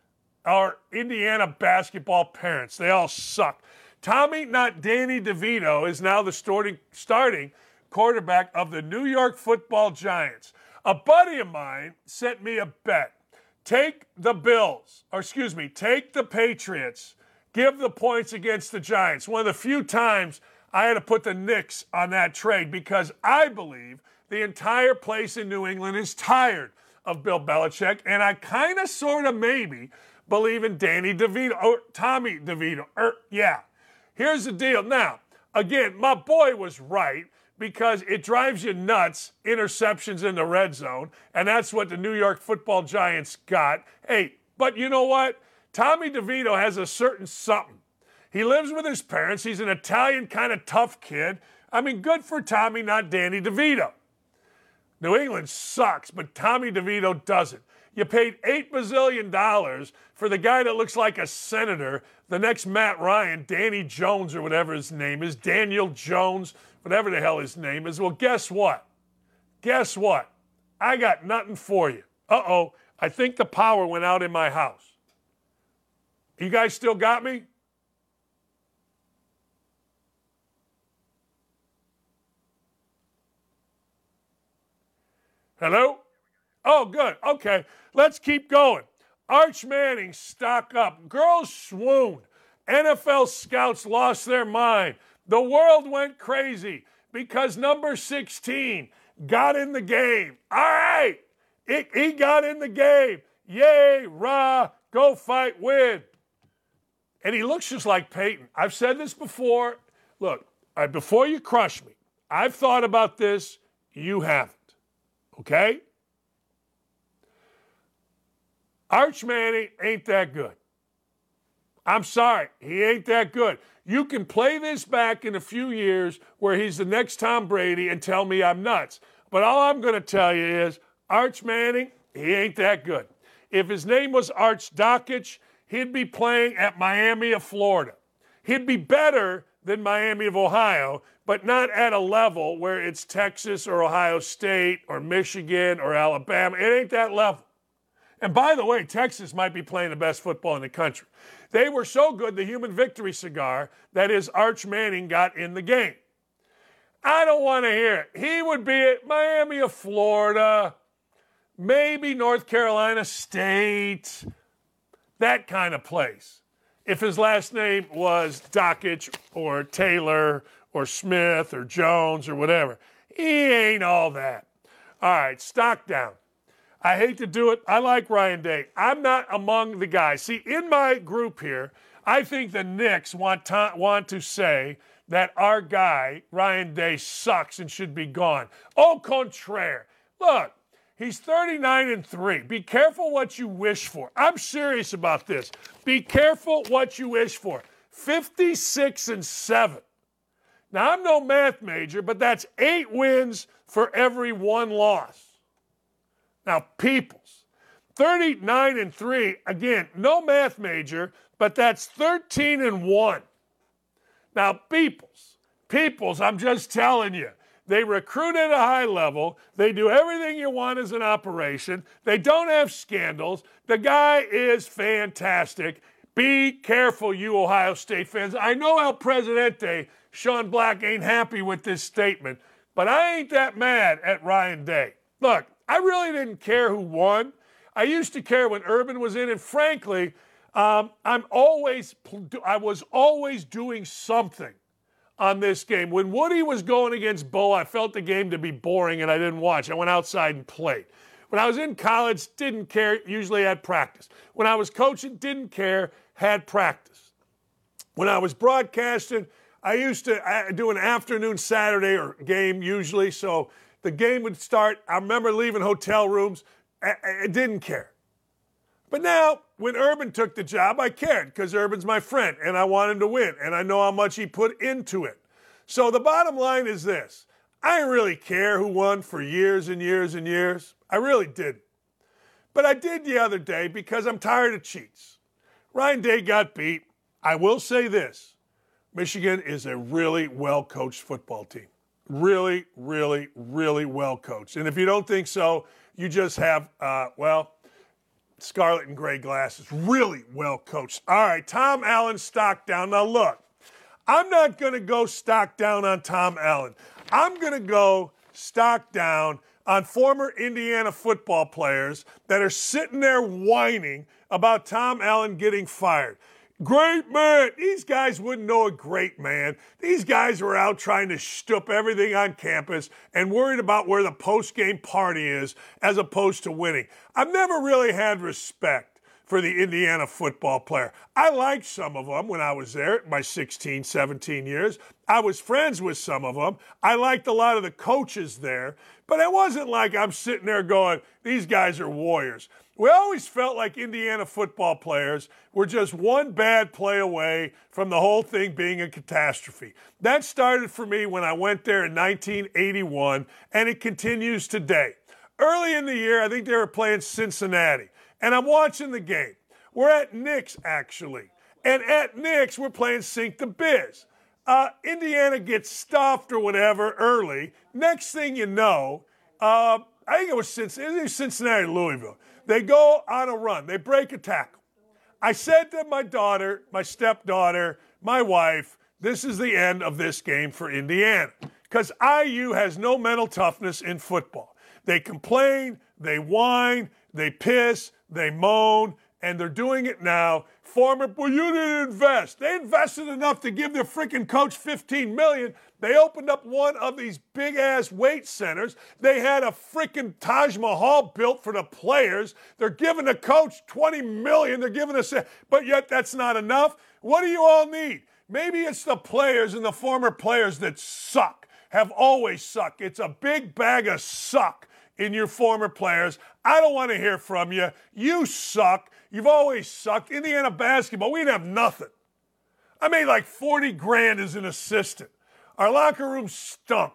our Indiana basketball parents. They all suck. Tommy, not Danny DeVito, is now the starting, starting quarterback of the New York football Giants. A buddy of mine sent me a bet. Take the Bills, or excuse me, take the Patriots, give the points against the Giants. One of the few times I had to put the Knicks on that trade because I believe the entire place in New England is tired of Bill Belichick, and I kind of, sort of, maybe believe in Danny DeVito, or Tommy DeVito. Er, yeah. Here's the deal. Now, again, my boy was right because it drives you nuts, interceptions in the red zone, and that's what the New York football Giants got. Hey, but you know what? Tommy DeVito has a certain something. He lives with his parents. He's an Italian kind of tough kid. I mean, good for Tommy, not Danny DeVito. New England sucks, but Tommy DeVito doesn't. You paid eight bazillion dollars for the guy that looks like a senator, the next Matt Ryan, Danny Jones or whatever his name is, Daniel Jones, whatever the hell his name is. Well, guess what? Guess what? I got nothing for you. Uh-oh, I think the power went out in my house. You guys still got me? Hello? Oh, good. Okay. Let's keep going. Arch Manning stock up. Girls swooned. N F L scouts lost their mind. The world went crazy because number sixteen got in the game. All right. It, he got in the game. Yay, rah, go fight, win. And he looks just like Peyton. I've said this before. Look, I, before you crush me, I've thought about this. You haven't. Okay? Arch Manning ain't that good. I'm sorry. He ain't that good. You can play this back in a few years where he's the next Tom Brady and tell me I'm nuts. But all I'm going to tell you is Arch Manning, he ain't that good. If his name was Arch Dockich, he'd be playing at Miami of Florida. He'd be better than Miami of Ohio, but not at a level where it's Texas or Ohio State or Michigan or Alabama. It ain't that level. And by the way, Texas might be playing the best football in the country. They were so good, the Human Victory cigar, that is, Arch Manning got in the game. I don't want to hear it. He would be at Miami of Florida, maybe North Carolina State, that kind of place. If his last name was Dockich or Taylor or Smith or Jones or whatever, he ain't all that. All right, stock down. I hate to do it. I like Ryan Day. I'm not among the guys. See, in my group here, I think the Knicks want to, want to say that our guy, Ryan Day, sucks and should be gone. Au contraire. Look, he's thirty-nine and three. Be careful what you wish for. I'm serious about this. Be careful what you wish for. fifty-six and seven. Now, I'm no math major, but that's eight wins for every one loss. Now, Peoples, thirty-nine and three, again, no math major, but that's thirteen and one. Now, Peoples, Peoples, I'm just telling you, they recruit at a high level. They do everything you want as an operation. They don't have scandals. The guy is fantastic. Be careful, you Ohio State fans. I know El Presidente, Sean Black, ain't happy with this statement, but I ain't that mad at Ryan Day. Look, I really didn't care who won. I used to care when Urban was in, and frankly, um, I'm always I was always doing something on this game. When Woody was going against Bo, I felt the game to be boring, and I didn't watch. I went outside and played. When I was in college, didn't care, usually had practice. When I was coaching, didn't care, had practice. When I was broadcasting, I used to do an afternoon Saturday or game usually, so the game would start. I remember leaving hotel rooms. I, I didn't care. But now, when Urban took the job, I cared because Urban's my friend, and I want him to win, and I know how much he put into it. So the bottom line is this. I didn't really care who won for years and years and years. I really didn't. But I did the other day because I'm tired of cheats. Ryan Day got beat. I will say this. Michigan is a really well-coached football team. Really, really, really well coached. And if you don't think so, you just have, uh, well, scarlet and gray glasses. Really well coached. All right, Tom Allen stock down. Now, look, I'm not going to go stock down on Tom Allen. I'm going to go stock down on former Indiana football players that are sitting there whining about Tom Allen getting fired. Great man. These guys wouldn't know a great man. These guys were out trying to stoop everything on campus and worried about where the post-game party is as opposed to winning. I've never really had respect for the Indiana football player. I liked some of them when I was there, my sixteen, seventeen years. I was friends with some of them. I liked a lot of the coaches there. But it wasn't like I'm sitting there going, these guys are warriors. We always felt like Indiana football players were just one bad play away from the whole thing being a catastrophe. That started for me when I went there in nineteen eighty-one, and it continues today. Early in the year, I think they were playing Cincinnati. And I'm watching the game. We're at Knicks, actually. And at Knicks, we're playing Sink the Biz. Uh, Indiana gets stuffed or whatever early. Next thing you know, uh, I think it was Cincinnati, Louisville. They go on a run. They break a tackle. I said to my daughter, my stepdaughter, my wife, this is the end of this game for Indiana. Because I U has no mental toughness in football. They complain, they whine, they piss, they moan, and they're doing it now. Former, well, you didn't invest. They invested enough to give their freaking coach fifteen million dollars. They opened up one of these big-ass weight centers. They had a freaking Taj Mahal built for the players. They're giving the coach twenty million dollars. They're giving us, but yet that's not enough. What do you all need? Maybe it's the players and the former players that suck, have always sucked. It's a big bag of suck in your former players. I don't want to hear from you. You suck. You've always sucked. Indiana basketball, we didn't have nothing. I made like forty grand as an assistant. Our locker room stunk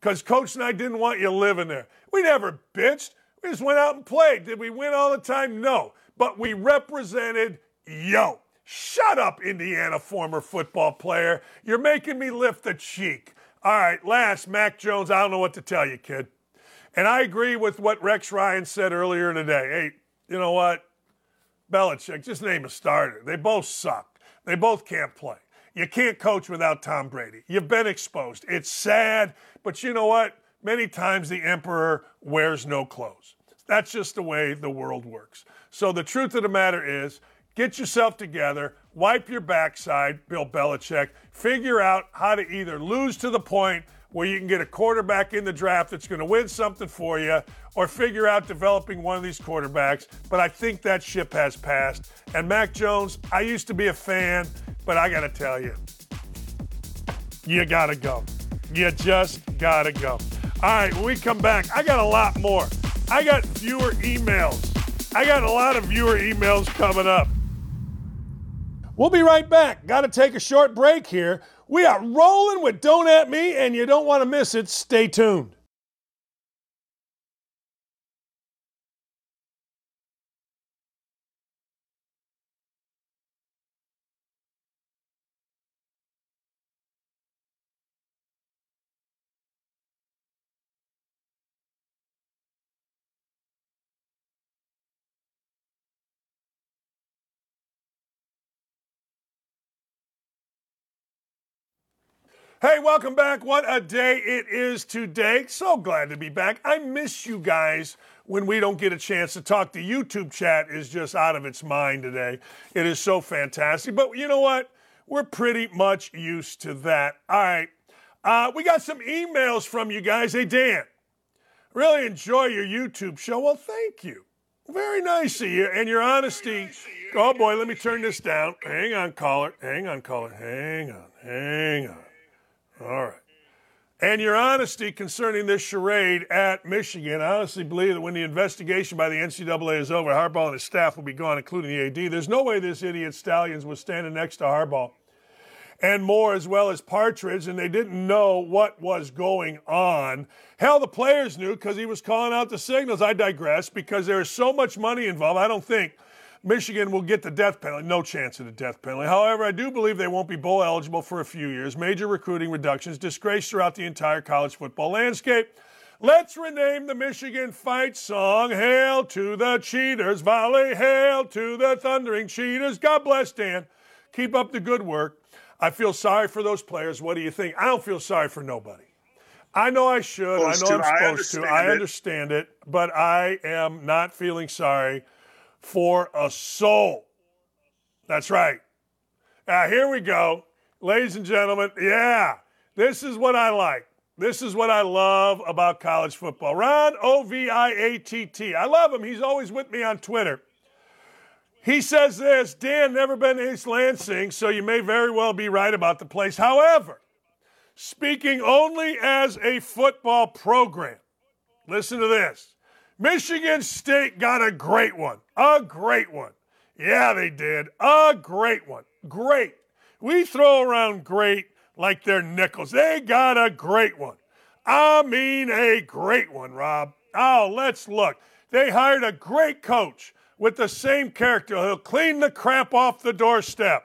because Coach and I didn't want you living there. We never bitched. We just went out and played. Did we win all the time? No. But we represented yo. Shut up, Indiana former football player. You're making me lift the cheek. All right, last, Mac Jones, I don't know what to tell you, kid. And I agree with what Rex Ryan said earlier today. Hey, you know what? Belichick, just name a starter. They both suck. They both can't play. You can't coach without Tom Brady. You've been exposed. It's sad, but you know what? Many times the emperor wears no clothes. That's just the way the world works. So the truth of the matter is, get yourself together, wipe your backside, Bill Belichick, figure out how to either lose to the point where you can get a quarterback in the draft that's going to win something for you, or figure out developing one of these quarterbacks. But I think that ship has passed. And Mac Jones, I used to be a fan, but I got to tell you, you got to go. You just got to go. All right, when we come back, I got a lot more. I got viewer emails. I got a lot of viewer emails coming up. We'll be right back. Got to take a short break here. We are rolling with Don't At Me, and you don't want to miss it. Stay tuned. Hey, welcome back. What a day it is today. So glad to be back. I miss you guys when we don't get a chance to talk. The YouTube chat is just out of its mind today. It is so fantastic. But you know what? We're pretty much used to that. All right. Uh, we got some emails from you guys. Hey, Dan, really enjoy your YouTube show. Well, thank you. Very nice of you. And your honesty. Oh, boy, let me turn this down. Hang on, caller. Hang on, caller. Hang on. Hang on. All right. And your honesty concerning this charade at Michigan. I honestly believe that when the investigation by the N C double A is over, Harbaugh and his staff will be gone, including the A D. There's no way this idiot Stallions was standing next to Harbaugh and Moore as well as Partridge, and they didn't know what was going on. Hell, the players knew because he was calling out the signals. I digress because there is so much money involved. I don't think Michigan will get the death penalty. No chance of the death penalty. However, I do believe they won't be bowl eligible for a few years. Major recruiting reductions, disgrace throughout the entire college football landscape. Let's rename the Michigan fight song, Hail to the Cheaters Volley, hail to the Thundering Cheaters. God bless, Dan. Keep up the good work. I feel sorry for those players. What do you think? I don't feel sorry for nobody. I know I should. I know I'm supposed to. I understand it, but I am not feeling sorry for a soul. That's right. Now, here we go. Ladies and gentlemen, yeah, this is what I like. This is what I love about college football. Ron O V I A T T. I love him. He's always with me on Twitter. He says this, Dan, never been to East Lansing, so you may very well be right about the place. However, speaking only as a football program, listen to this. Michigan State got a great one. A great one. Yeah, they did. A great one. Great. We throw around great like they're nickels. They got a great one. I mean a great one, Rob. Oh, let's look. They hired a great coach with the same character. He'll clean the crap off the doorstep.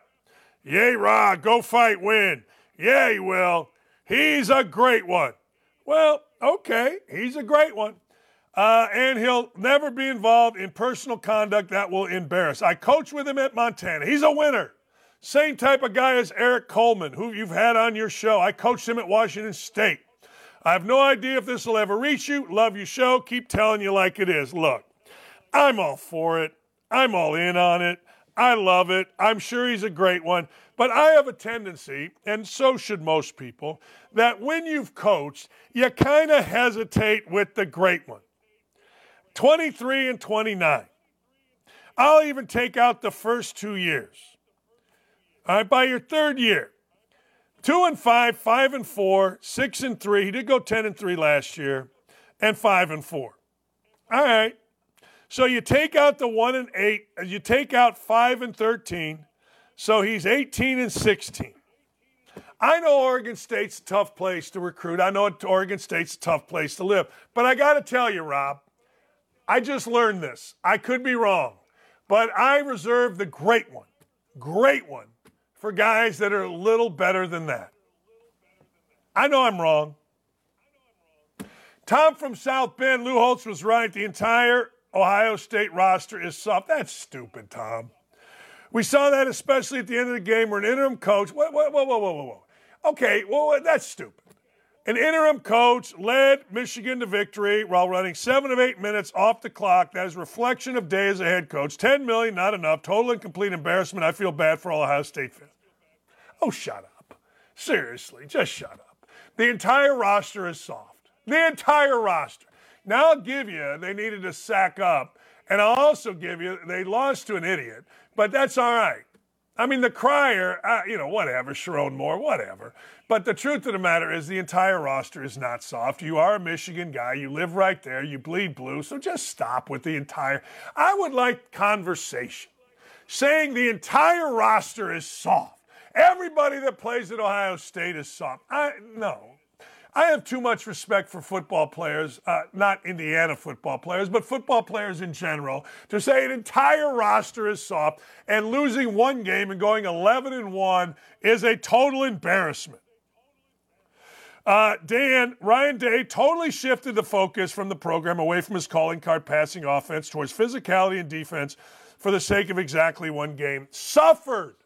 Yay, rah, go fight, win. Yeah, he will. He's a great one. Well, okay, he's a great one. Uh, and he'll never be involved in personal conduct that will embarrass. I coached with him at Montana. He's a winner. Same type of guy as Eric Coleman, who you've had on your show. I coached him at Washington State. I have no idea if this will ever reach you. Love your show. Keep telling you like it is. Look, I'm all for it. I'm all in on it. I love it. I'm sure he's a great one. But I have a tendency, and so should most people, that when you've coached, you kind of hesitate with the great one. twenty-three and twenty-nine. I'll even take out the first two years. All right, by your third year, two and five, five and four, six and three. He did go ten and three last year, and five and four. All right. So you take out the one and eight, you take out five and thirteen. So he's eighteen and sixteen. I know Oregon State's a tough place to recruit. I know Oregon State's a tough place to live. But I got to tell you, Rob, I just learned this. I could be wrong. But I reserve the great one, great one, for guys that are a little better than that. I know I'm wrong. Tom from South Bend, Lou Holtz was right. The entire Ohio State roster is soft. That's stupid, Tom. We saw that especially at the end of the game where an interim coach, whoa, whoa, whoa, whoa, whoa, whoa. Okay, well, that's stupid. An interim coach led Michigan to victory while running seven of eight minutes off the clock. That is reflection of day as a head coach. ten million dollars, not enough. Total and complete embarrassment. I feel bad for all Ohio State fans. Oh, shut up. Seriously, just shut up. The entire roster is soft. The entire roster. Now I'll give you, they needed to sack up. And I'll also give you, they lost to an idiot, but that's all right. I mean, the crier, uh, you know, whatever, Sharon Moore, whatever. But the truth of the matter is the entire roster is not soft. You are a Michigan guy. You live right there. You bleed blue. So just stop with the entire. I would like conversation saying the entire roster is soft. Everybody that plays at Ohio State is soft. I no. I have too much respect for football players, uh, not Indiana football players, but football players in general, to say an entire roster is soft and losing one game and going eleven and one is a total embarrassment. Uh, Dan, Ryan Day totally shifted the focus from the program away from his calling card passing offense towards physicality and defense for the sake of exactly one game. Suffered.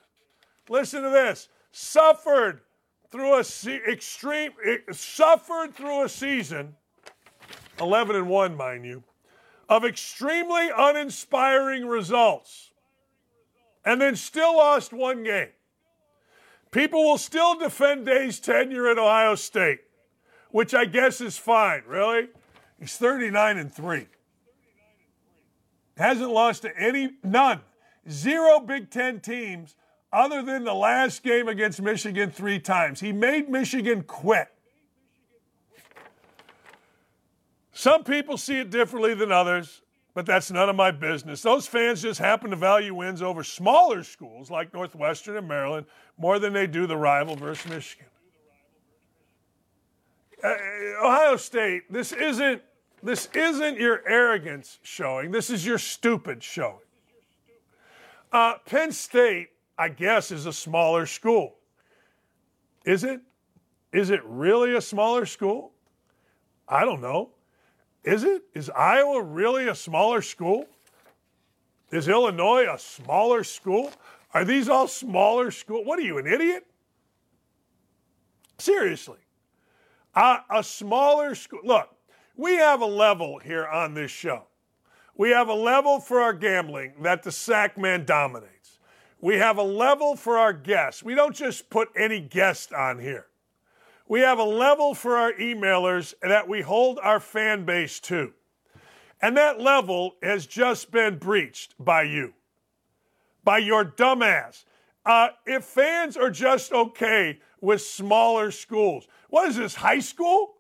Listen to this. Suffered. Through a se- extreme, suffered through a season, eleven and one, mind you, of extremely uninspiring results, and then still lost one game. People will still defend Day's tenure at Ohio State, which I guess is fine. Really, he's thirty-nine and three. Hasn't lost to any, none, zero Big Ten teams. Other than the last game against Michigan three times. He made Michigan quit. Some people see it differently than others, but that's none of my business. Those fans just happen to value wins over smaller schools like Northwestern and Maryland more than they do the rival versus Michigan. Uh, Ohio State, this isn't, this isn't your arrogance showing. This is your stupid showing. Uh, Penn State, I guess, is a smaller school. Is it? Is it really a smaller school? I don't know. Is it? Is Iowa really a smaller school? Is Illinois a smaller school? Are these all smaller schools? What are you, an idiot? Seriously. Uh, a smaller school. Look, we have a level here on this show. We have a level for our gambling that the sack man dominates. We have a level for our guests. We don't just put any guest on here. We have a level for our emailers that we hold our fan base to. And that level has just been breached by you, by your dumbass. Uh, if fans are just okay with smaller schools, what is this, high school?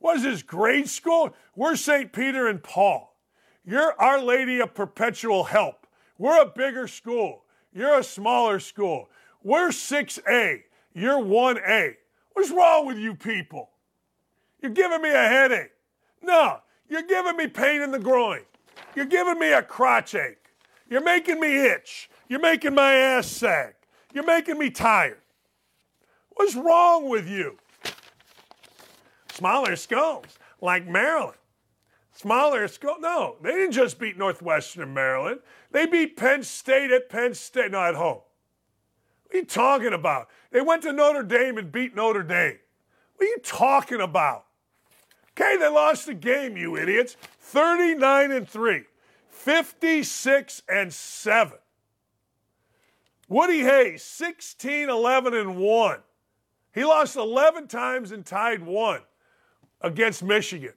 What is this, grade school? We're Saint Peter and Paul. You're Our Lady of Perpetual Help. We're a bigger school. You're a smaller school. We're six A. You're one A. What's wrong with you people? You're giving me a headache. No, You're giving me pain in the groin. You're giving me a crotch ache. You're making me itch. You're making my ass sag. You're making me tired. What's wrong with you? Smaller schools, like Maryland. Smaller schools, no, they didn't just beat Northwestern and Maryland. They beat Penn State at Penn State, not at home. What are you talking about? They went to Notre Dame and beat Notre Dame. What are you talking about? Okay, they lost the game, you idiots. thirty-nine and three, fifty-six and seven. Woody Hayes, sixteen, eleven, and one. He lost eleven times and tied one against Michigan.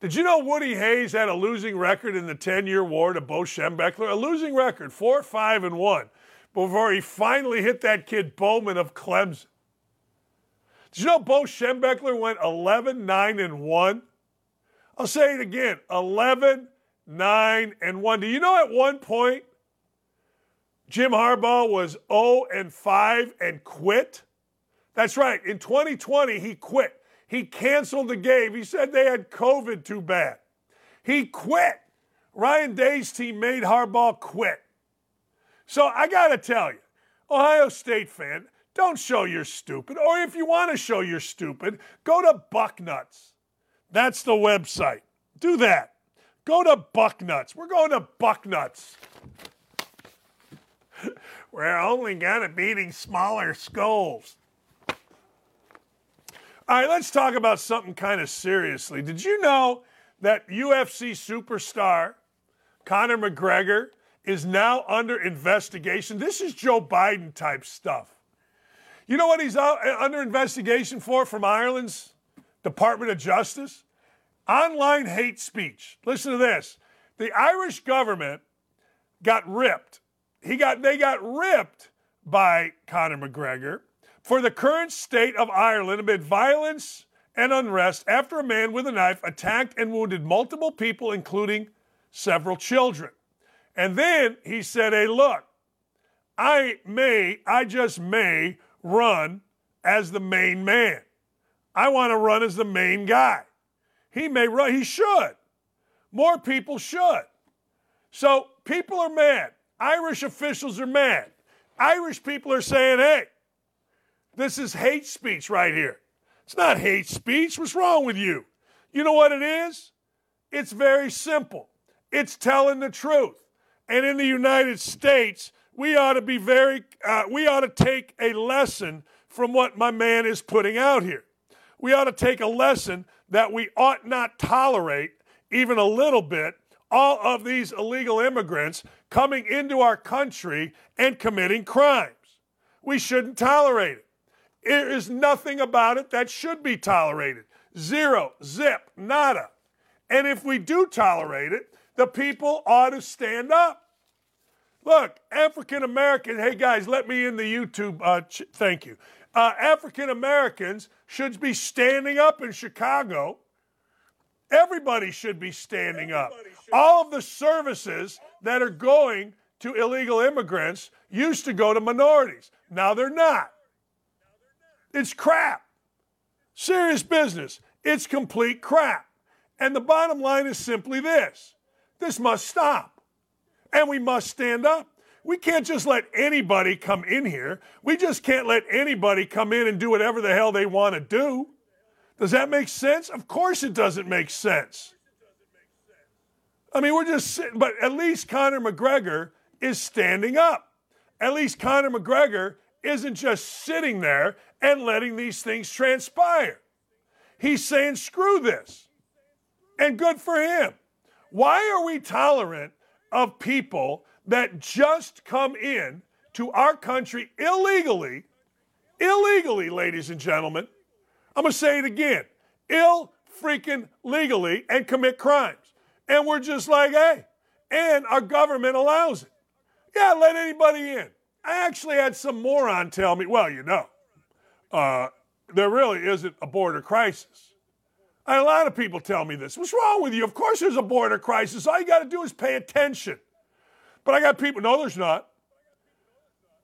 Did you know Woody Hayes had a losing record in the ten-year war to Bo Schembechler? A losing record, four, five, and one, before he finally hit that kid Bowman of Clemson. Did you know Bo Schembechler went eleven, nine, and one? I'll say it again, eleven, nine, and one. Do you know at one point Jim Harbaugh was oh and five and quit? That's right. In twenty twenty, he quit. He canceled the game. He said they had COVID too bad. He quit. Ryan Day's team made Harbaugh quit. So I got to tell you, Ohio State fan, don't show you're stupid. Or if you want to show you're stupid, go to Bucknuts. That's the website. Do that. Go to Bucknuts. We're going to Bucknuts. We're only going to beating smaller schools. All right, let's talk about something kind of seriously. Did you know that U F C superstar Conor McGregor is now under investigation? This is Joe Biden type stuff. You know what he's under investigation for from Ireland's Department of Justice? Online hate speech. Listen to this. The Irish government got ripped. He got, they got ripped by Conor McGregor for the current state of Ireland amid violence and unrest after a man with a knife attacked and wounded multiple people, including several children. And then he said, hey, look, I may, I just may run as the main man. I want to run as the main guy. He may run. He should. More people should. So people are mad. Irish officials are mad. Irish people are saying, hey, this is hate speech right here. It's not hate speech. What's wrong with you? You know what it is? It's very simple. It's telling the truth. And in the United States, we ought to be very, uh, we ought to take a lesson from what my man is putting out here. We ought to take a lesson that we ought not tolerate, even a little bit, all of these illegal immigrants coming into our country and committing crimes. We shouldn't tolerate it. There is nothing about it that should be tolerated. Zero, zip, nada. And if we do tolerate it, the people ought to stand up. Look, African American, hey guys, let me in the YouTube, uh, ch- thank you. Uh, African Americans should be standing up in Chicago. Everybody should be standing up. All of the services that are going to illegal immigrants used to go to minorities. Now they're not. It's crap. Serious business. It's complete crap. And the bottom line is simply this. This must stop. And we must stand up. We can't just let anybody come in here. We just can't let anybody come in and do whatever the hell they want to do. Does that make sense? Of course it doesn't make sense. I mean, we're just sitting, but at least Conor McGregor is standing up. At least Conor McGregor isn't just sitting there and letting these things transpire. He's saying, screw this. And good for him. Why are we tolerant of people that just come in to our country illegally, illegally, ladies and gentlemen, I'm going to say it again, ill-freaking-legally, and commit crimes. And we're just like, hey, and our government allows it. Yeah, let anybody in. I actually had some moron tell me, well, you know, uh, there really isn't a border crisis. I had a lot of people tell me this. What's wrong with you? Of course there's a border crisis. All you got to do is pay attention. But I got people, no, there's not.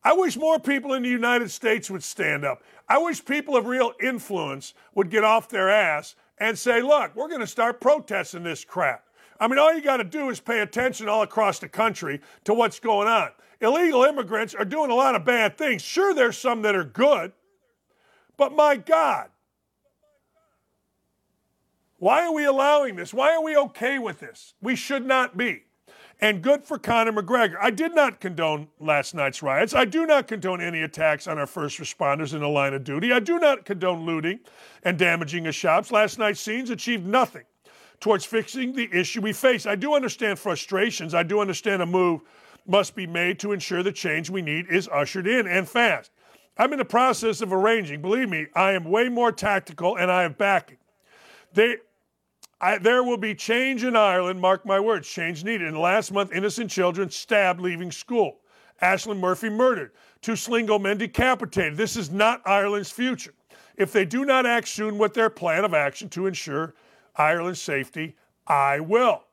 I wish more people in the United States would stand up. I wish people of real influence would get off their ass and say, look, we're going to start protesting this crap. I mean, all you got to do is pay attention all across the country to what's going on. Illegal immigrants are doing a lot of bad things. Sure, there's some that are good, but my God, why are we allowing this? Why are we okay with this? We should not be. And good for Conor McGregor. I did not condone last night's riots. I do not condone any attacks on our first responders in the line of duty. I do not condone looting and damaging of shops. Last night's scenes achieved nothing towards fixing the issue we face. I do understand frustrations. I do understand a move must be made to ensure the change we need is ushered in and fast. I'm in the process of arranging. Believe me, I am way more tactical and I have backing. They, I, there will be change in Ireland, mark my words, change needed. And last month, innocent children stabbed leaving school. Ashland Murphy murdered. Two Sligo men decapitated. This is not Ireland's future. If they do not act soon with their plan of action to ensure Ireland's safety, I will.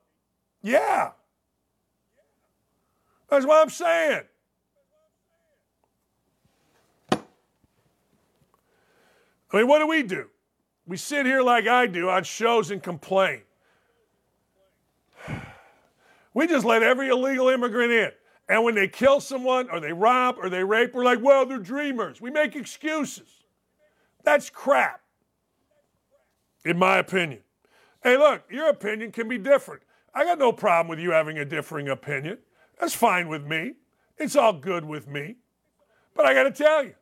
Yeah. That's what I'm saying. I mean, what do we do? We sit here like I do on shows and complain. We just let every illegal immigrant in. And when they kill someone or they rob or they rape, we're like, well, they're dreamers. We make excuses. That's crap, in my opinion. Hey, look, your opinion can be different. I got no problem with you having a differing opinion. That's fine with me. It's all good with me. But I got to tell you,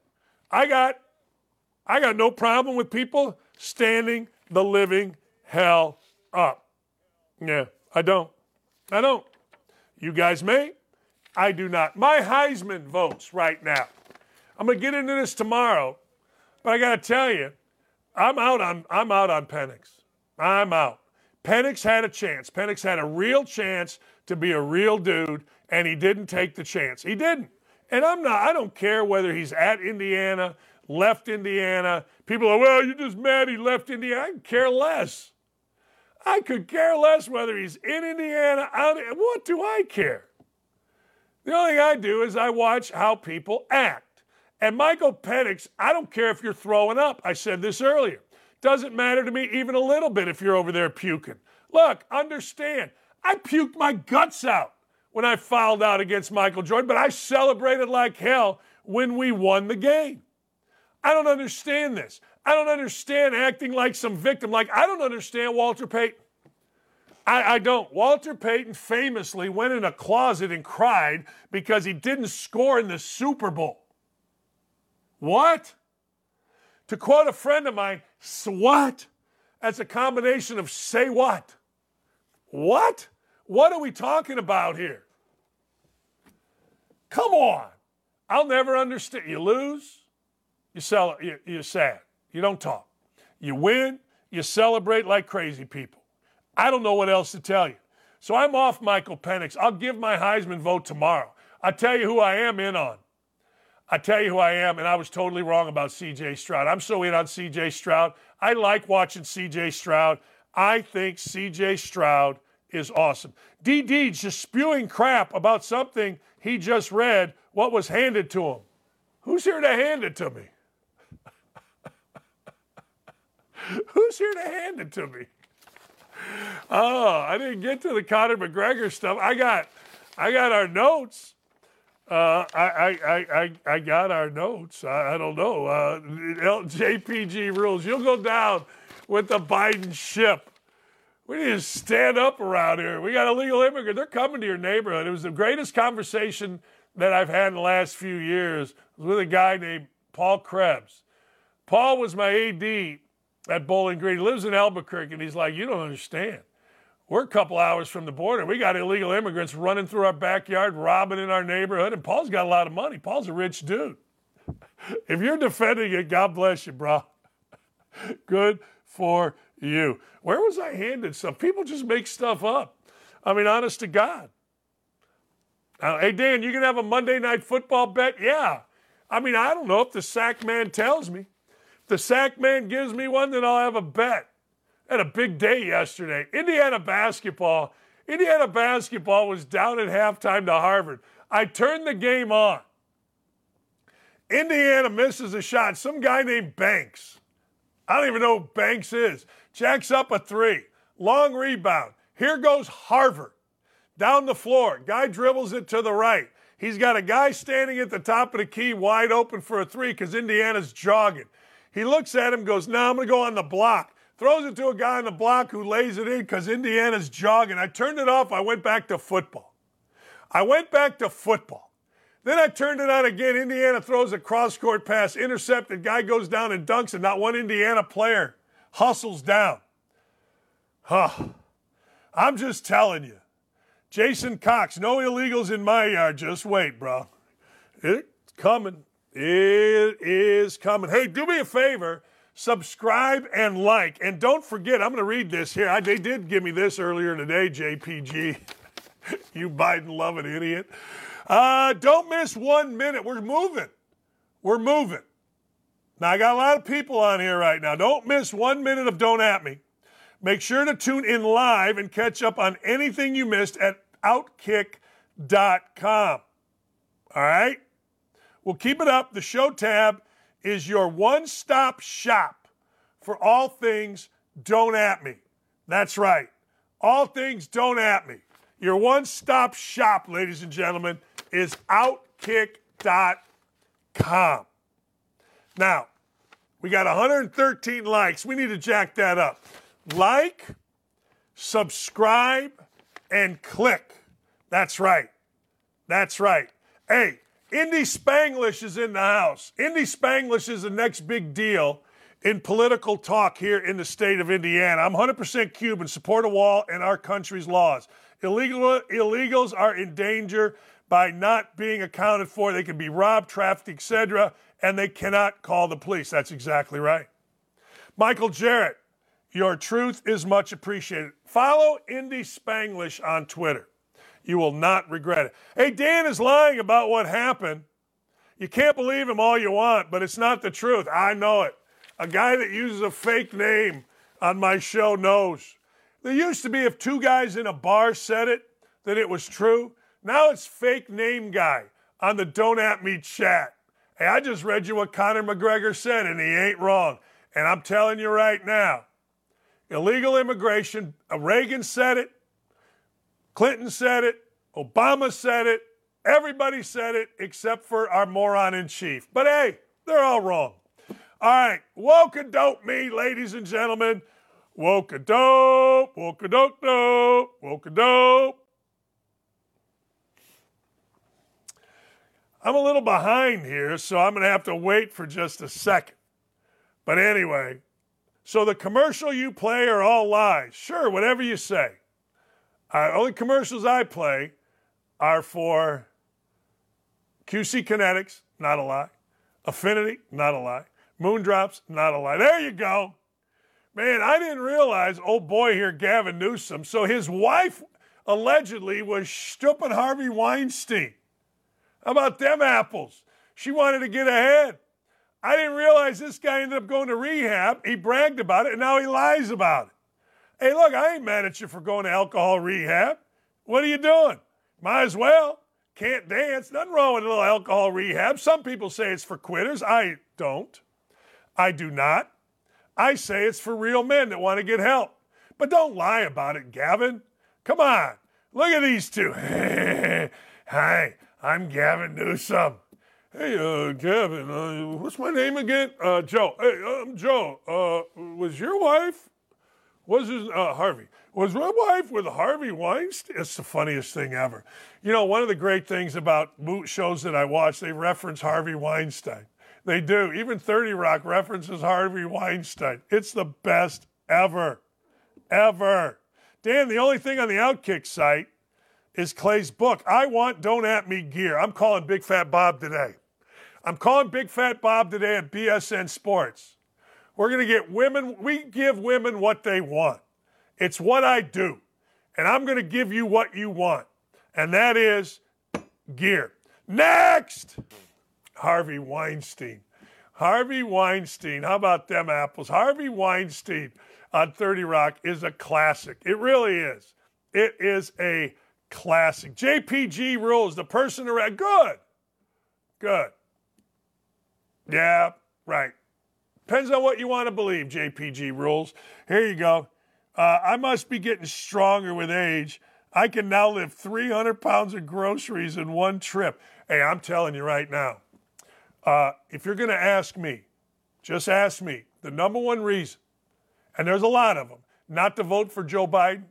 I got, I got no problem with people standing the living hell up. Yeah, I don't. I don't. You guys may. I do not. My Heisman votes right now. I'm going to get into this tomorrow, but I got to tell you, I'm out on I'm out on Penix. I'm out. Penix had a chance. Penix had a real chance to be a real dude, and he didn't take the chance. He didn't. And I'm not, I don't care whether he's at Indiana, left Indiana. People are, well, you're just mad he left Indiana. I could care less. I could care less whether he's in Indiana, out. What do I care? The only thing I do is I watch how people act. And Michael Penix, I don't care if you're throwing up. I said this earlier. Doesn't matter to me even a little bit if you're over there puking. Look, understand, I puked my guts out when I fouled out against Michael Jordan, but I celebrated like hell when we won the game. I don't understand this. I don't understand acting like some victim. Like, I don't understand Walter Payton. I, I don't. Walter Payton famously went in a closet and cried because he didn't score in the Super Bowl. What? To quote a friend of mine, swat. That's a combination of say what. What? What are we talking about here? Come on. I'll never understand. You lose, you sell, you, you're sad. You don't talk. You win, you celebrate like crazy people. I don't know what else to tell you. So I'm off Michael Penix. I'll give my Heisman vote tomorrow. I'll tell you who I am in on. I tell you who I am, and I was totally wrong about C J. Stroud. I'm so in on C J. Stroud. I like watching C J. Stroud. I think C J. Stroud is awesome. D D's just spewing crap about something he just read, what was handed to him. Who's here to hand it to me? Who's here to hand it to me? Oh, I didn't get to the Conor McGregor stuff. I got, I got our notes. Uh, I, I, I, I got our notes. I, I don't know. Uh, J P G rules. You'll go down with the Biden ship. We need to stand up around here. We got illegal immigrants. They're coming to your neighborhood. It was the greatest conversation that I've had in the last few years. It was with a guy named Paul Krebs. Paul was my A D at Bowling Green. He lives in Albuquerque, and he's like, you don't understand. We're a couple hours from the border. We got illegal immigrants running through our backyard, robbing in our neighborhood, and Paul's got a lot of money. Paul's a rich dude. If you're defending it, God bless you, bro. Good for you. Where was I handed stuff? People just make stuff up. I mean, honest to God. Uh, hey, Dan, you gonna have a Monday Night Football bet? Yeah. I mean, I don't know if the sack man tells me. If the sack man gives me one, then I'll have a bet. Had a big day yesterday. Indiana basketball. Indiana basketball was down at halftime to Harvard. I turned the game on. Indiana misses a shot. Some guy named Banks. I don't even know who Banks is. Jacks up a three. Long rebound. Here goes Harvard. Down the floor. Guy dribbles it to the right. He's got a guy standing at the top of the key wide open for a three because Indiana's jogging. He looks at him, goes, nah, I'm going to go on the block. Throws it to a guy on the block who lays it in because Indiana's jogging. I turned it off. I went back to football. I went back to football. Then I turned it on again. Indiana throws a cross-court pass, intercepted. Guy goes down and dunks, and not one Indiana player hustles down. Huh. I'm just telling you. Jason Cox, no illegals in my yard. Just wait, bro. It's coming. It is coming. Hey, do me a favor. Subscribe and like. And don't forget, I'm going to read this here. I, they did give me this earlier today, J P G. You Biden-loving idiot. Uh, don't miss one minute. We're moving. We're moving. Now, I got a lot of people on here right now. Don't miss one minute of Don't At Me. Make sure to tune in live and catch up on anything you missed at outkick dot com. All right? We'll keep it up. The show tab is your one-stop shop for all things Don't At Me. That's right. All things Don't At Me. Your one-stop shop, ladies and gentlemen, is outkick dot com. Now, we got one hundred thirteen likes. We need to jack that up. Like, subscribe, and click. That's right. That's right. Hey, Indy Spanglish is in the house. Indy Spanglish is the next big deal in political talk here in the state of Indiana. I'm one hundred percent Cuban, support a wall and our country's laws. Illegal, illegals are in danger by not being accounted for. They can be robbed, trafficked, et cetera, and they cannot call the police. That's exactly right. Michael Jarrett, your truth is much appreciated. Follow Indy Spanglish on Twitter. You will not regret it. Hey, Dan is lying about what happened. You can't believe him all you want, but it's not the truth. I know it. A guy that uses a fake name on my show knows. There used to be if two guys in a bar said it, that it was true. Now it's fake name guy on the Don't At Me chat. Hey, I just read you what Conor McGregor said, and he ain't wrong. And I'm telling you right now, illegal immigration, Reagan said it, Clinton said it, Obama said it, everybody said it except for our moron in chief. But hey, they're all wrong. All right, woke-a-dope me, ladies and gentlemen. Woke-a-dope, woke-a-dope-dope, woke-a-dope. I'm a little behind here, so I'm going to have to wait for just a second. But anyway, so the commercial you play are all lies. Sure, whatever you say. Uh, only commercials I play are for Q C Kinetics, not a lie. Affinity, not a lie. Moondrops, not a lie. There you go. Man, I didn't realize, oh boy here, Gavin Newsom. So his wife allegedly was stupid Harvey Weinstein. How about them apples? She wanted to get ahead. I didn't realize this guy ended up going to rehab. He bragged about it, and now he lies about it. Hey, look, I ain't mad at you for going to alcohol rehab. What are you doing? Might as well. Can't dance. Nothing wrong with a little alcohol rehab. Some people say it's for quitters. I don't. I do not. I say it's for real men that want to get help. But don't lie about it, Gavin. Come on. Look at these two. Hi, I'm Gavin Newsom. Hey, uh, Gavin, uh, what's my name again? Uh, Joe. Hey, I'm um, Joe. Uh, was your wife, was his, uh, Harvey, was my wife with Harvey Weinstein? It's the funniest thing ever. You know, one of the great things about shows that I watch, they reference Harvey Weinstein. They do. Even thirty Rock references Harvey Weinstein. It's the best ever. Ever. Dan, the only thing on the Outkick site is Clay's book. I want Don't At Me gear. I'm calling Big Fat Bob today. I'm calling Big Fat Bob today at B S N Sports. We're going to get women. We give women what they want. It's what I do. And I'm going to give you what you want. And that is gear. Next! Harvey Weinstein. Harvey Weinstein. How about them apples? Harvey Weinstein on thirty Rock is a classic. It really is. It is a classic. J P G rules. The person around. Good. Good. Yeah, right. Depends on what you want to believe, J P G rules. Here you go. Uh, I must be getting stronger with age. I can now lift three hundred pounds of groceries in one trip. Hey, I'm telling you right now, uh, if you're going to ask me, just ask me the number one reason, and there's a lot of them, not to vote for Joe Biden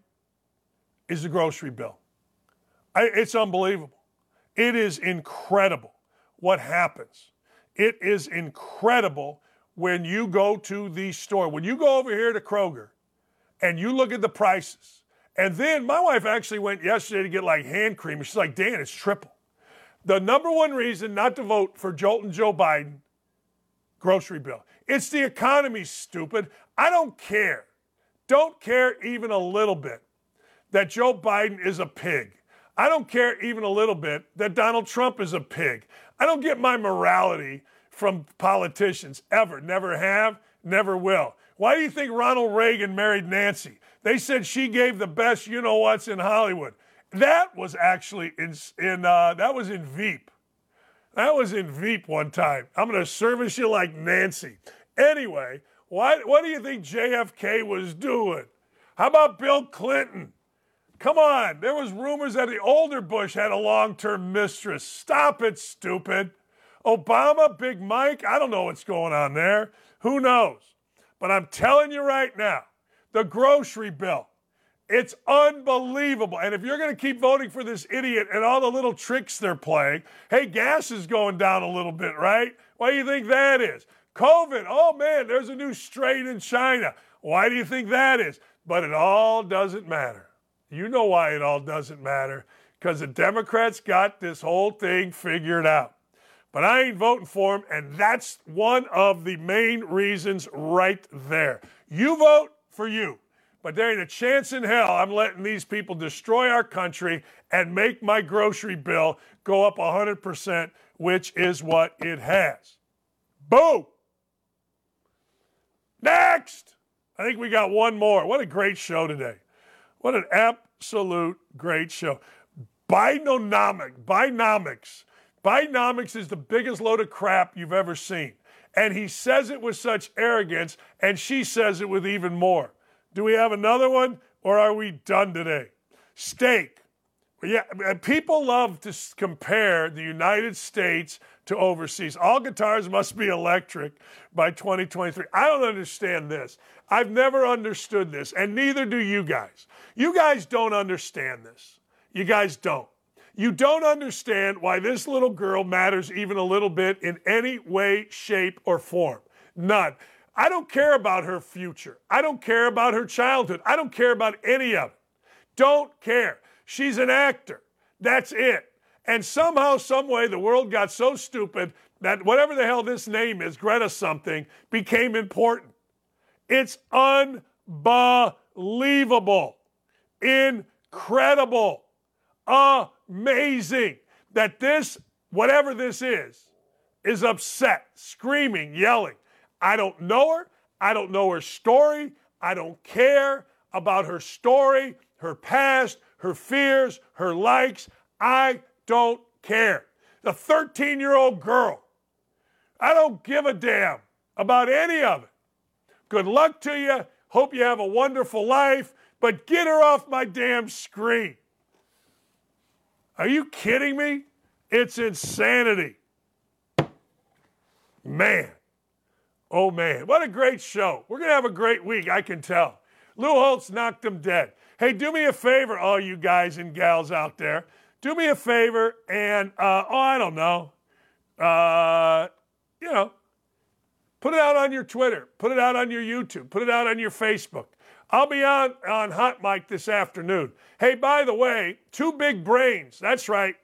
is the grocery bill. I, it's unbelievable. It is incredible what happens. It is incredible when you go to the store. When you go over here to Kroger and you look at the prices, and then my wife actually went yesterday to get like hand cream, and she's like, Dan, it's triple. The number one reason not to vote for Jolt and Joe Biden, grocery bill. It's the economy, stupid. I don't care. Don't care even a little bit that Joe Biden is a pig. I don't care even a little bit that Donald Trump is a pig. I don't get my morality from politicians ever. Never have, never will. Why do you think Ronald Reagan married Nancy? They said she gave the best you-know-whats in Hollywood. That was actually in, in uh, that was in Veep. That was in Veep one time. I'm going to service you like Nancy. Anyway, why, what do you think J F K was doing? How about Bill Clinton? Come on. There was rumors that the older Bush had a long-term mistress. Stop it, stupid. Obama, Big Mike, I don't know what's going on there. Who knows? But I'm telling you right now, the grocery bill, it's unbelievable. And if you're going to keep voting for this idiot and all the little tricks they're playing, hey, gas is going down a little bit, right? Why do you think that is? COVID, oh, man, there's a new strain in China. Why do you think that is? But it all doesn't matter. You know why it all doesn't matter, because the Democrats got this whole thing figured out. But I ain't voting for them, and that's one of the main reasons right there. You vote for you, but there ain't a chance in hell I'm letting these people destroy our country and make my grocery bill go up one hundred percent, which is what it has. Boom! Next! I think we got one more. What a great show today. What an absolute great show. Binomics. Binomics. Binomics is the biggest load of crap you've ever seen. And he says it with such arrogance, and she says it with even more. Do we have another one, or are we done today? Steak. Yeah, people love to compare the United States to overseas. All guitars must be electric by twenty twenty-three. I don't understand this. I've never understood this, and neither do you guys. You guys don't understand this. You guys don't. You don't understand why this little girl matters even a little bit in any way, shape, or form. None. I don't care about her future. I don't care about her childhood. I don't care about any of it. Don't care. She's an actor. That's it. And somehow, someway, the world got so stupid that whatever the hell this name is, Greta something, became important. It's unbelievable. Incredible. Amazing that this, whatever this is, is upset, screaming, yelling. I don't know her. I don't know her story. I don't care about her story, her past, her fears, her likes. I don't care. The thirteen-year-old girl, I don't give a damn about any of it. Good luck to you. Hope you have a wonderful life, but get her off my damn screen. Are you kidding me? It's insanity. Man. Oh, man. What a great show. We're going to have a great week, I can tell. Lou Holtz knocked them dead. Hey, do me a favor, all you guys and gals out there. Do me a favor and, uh, oh, I don't know, uh, you know, put it out on your Twitter. Put it out on your YouTube. Put it out on your Facebook. I'll be on, on Hot Mic this afternoon. Hey, by the way, Two Big Brains. That's right.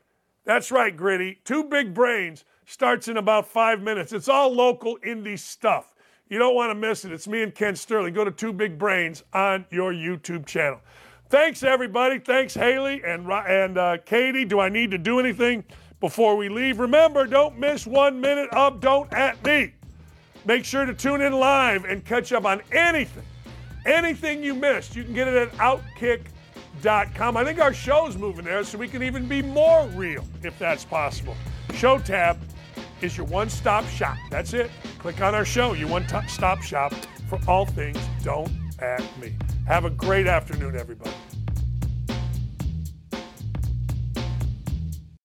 That's right, Gritty. Two Big Brains starts in about five minutes. It's all local indie stuff. You don't want to miss it. It's me and Ken Sterling. Go to Two Big Brains on your YouTube channel. Thanks, everybody. Thanks, Haley and, and uh, Katie. Do I need to do anything before we leave? Remember, don't miss one minute of Don't At Me. Make sure to tune in live and catch up on anything, anything you missed. You can get it at outkick dot com. I think our show's moving there so we can even be more real, if that's possible. Show tab, is your one-stop shop. That's it. Click on our show, your one-stop shop for all things Don't At Me. Have a great afternoon, everybody.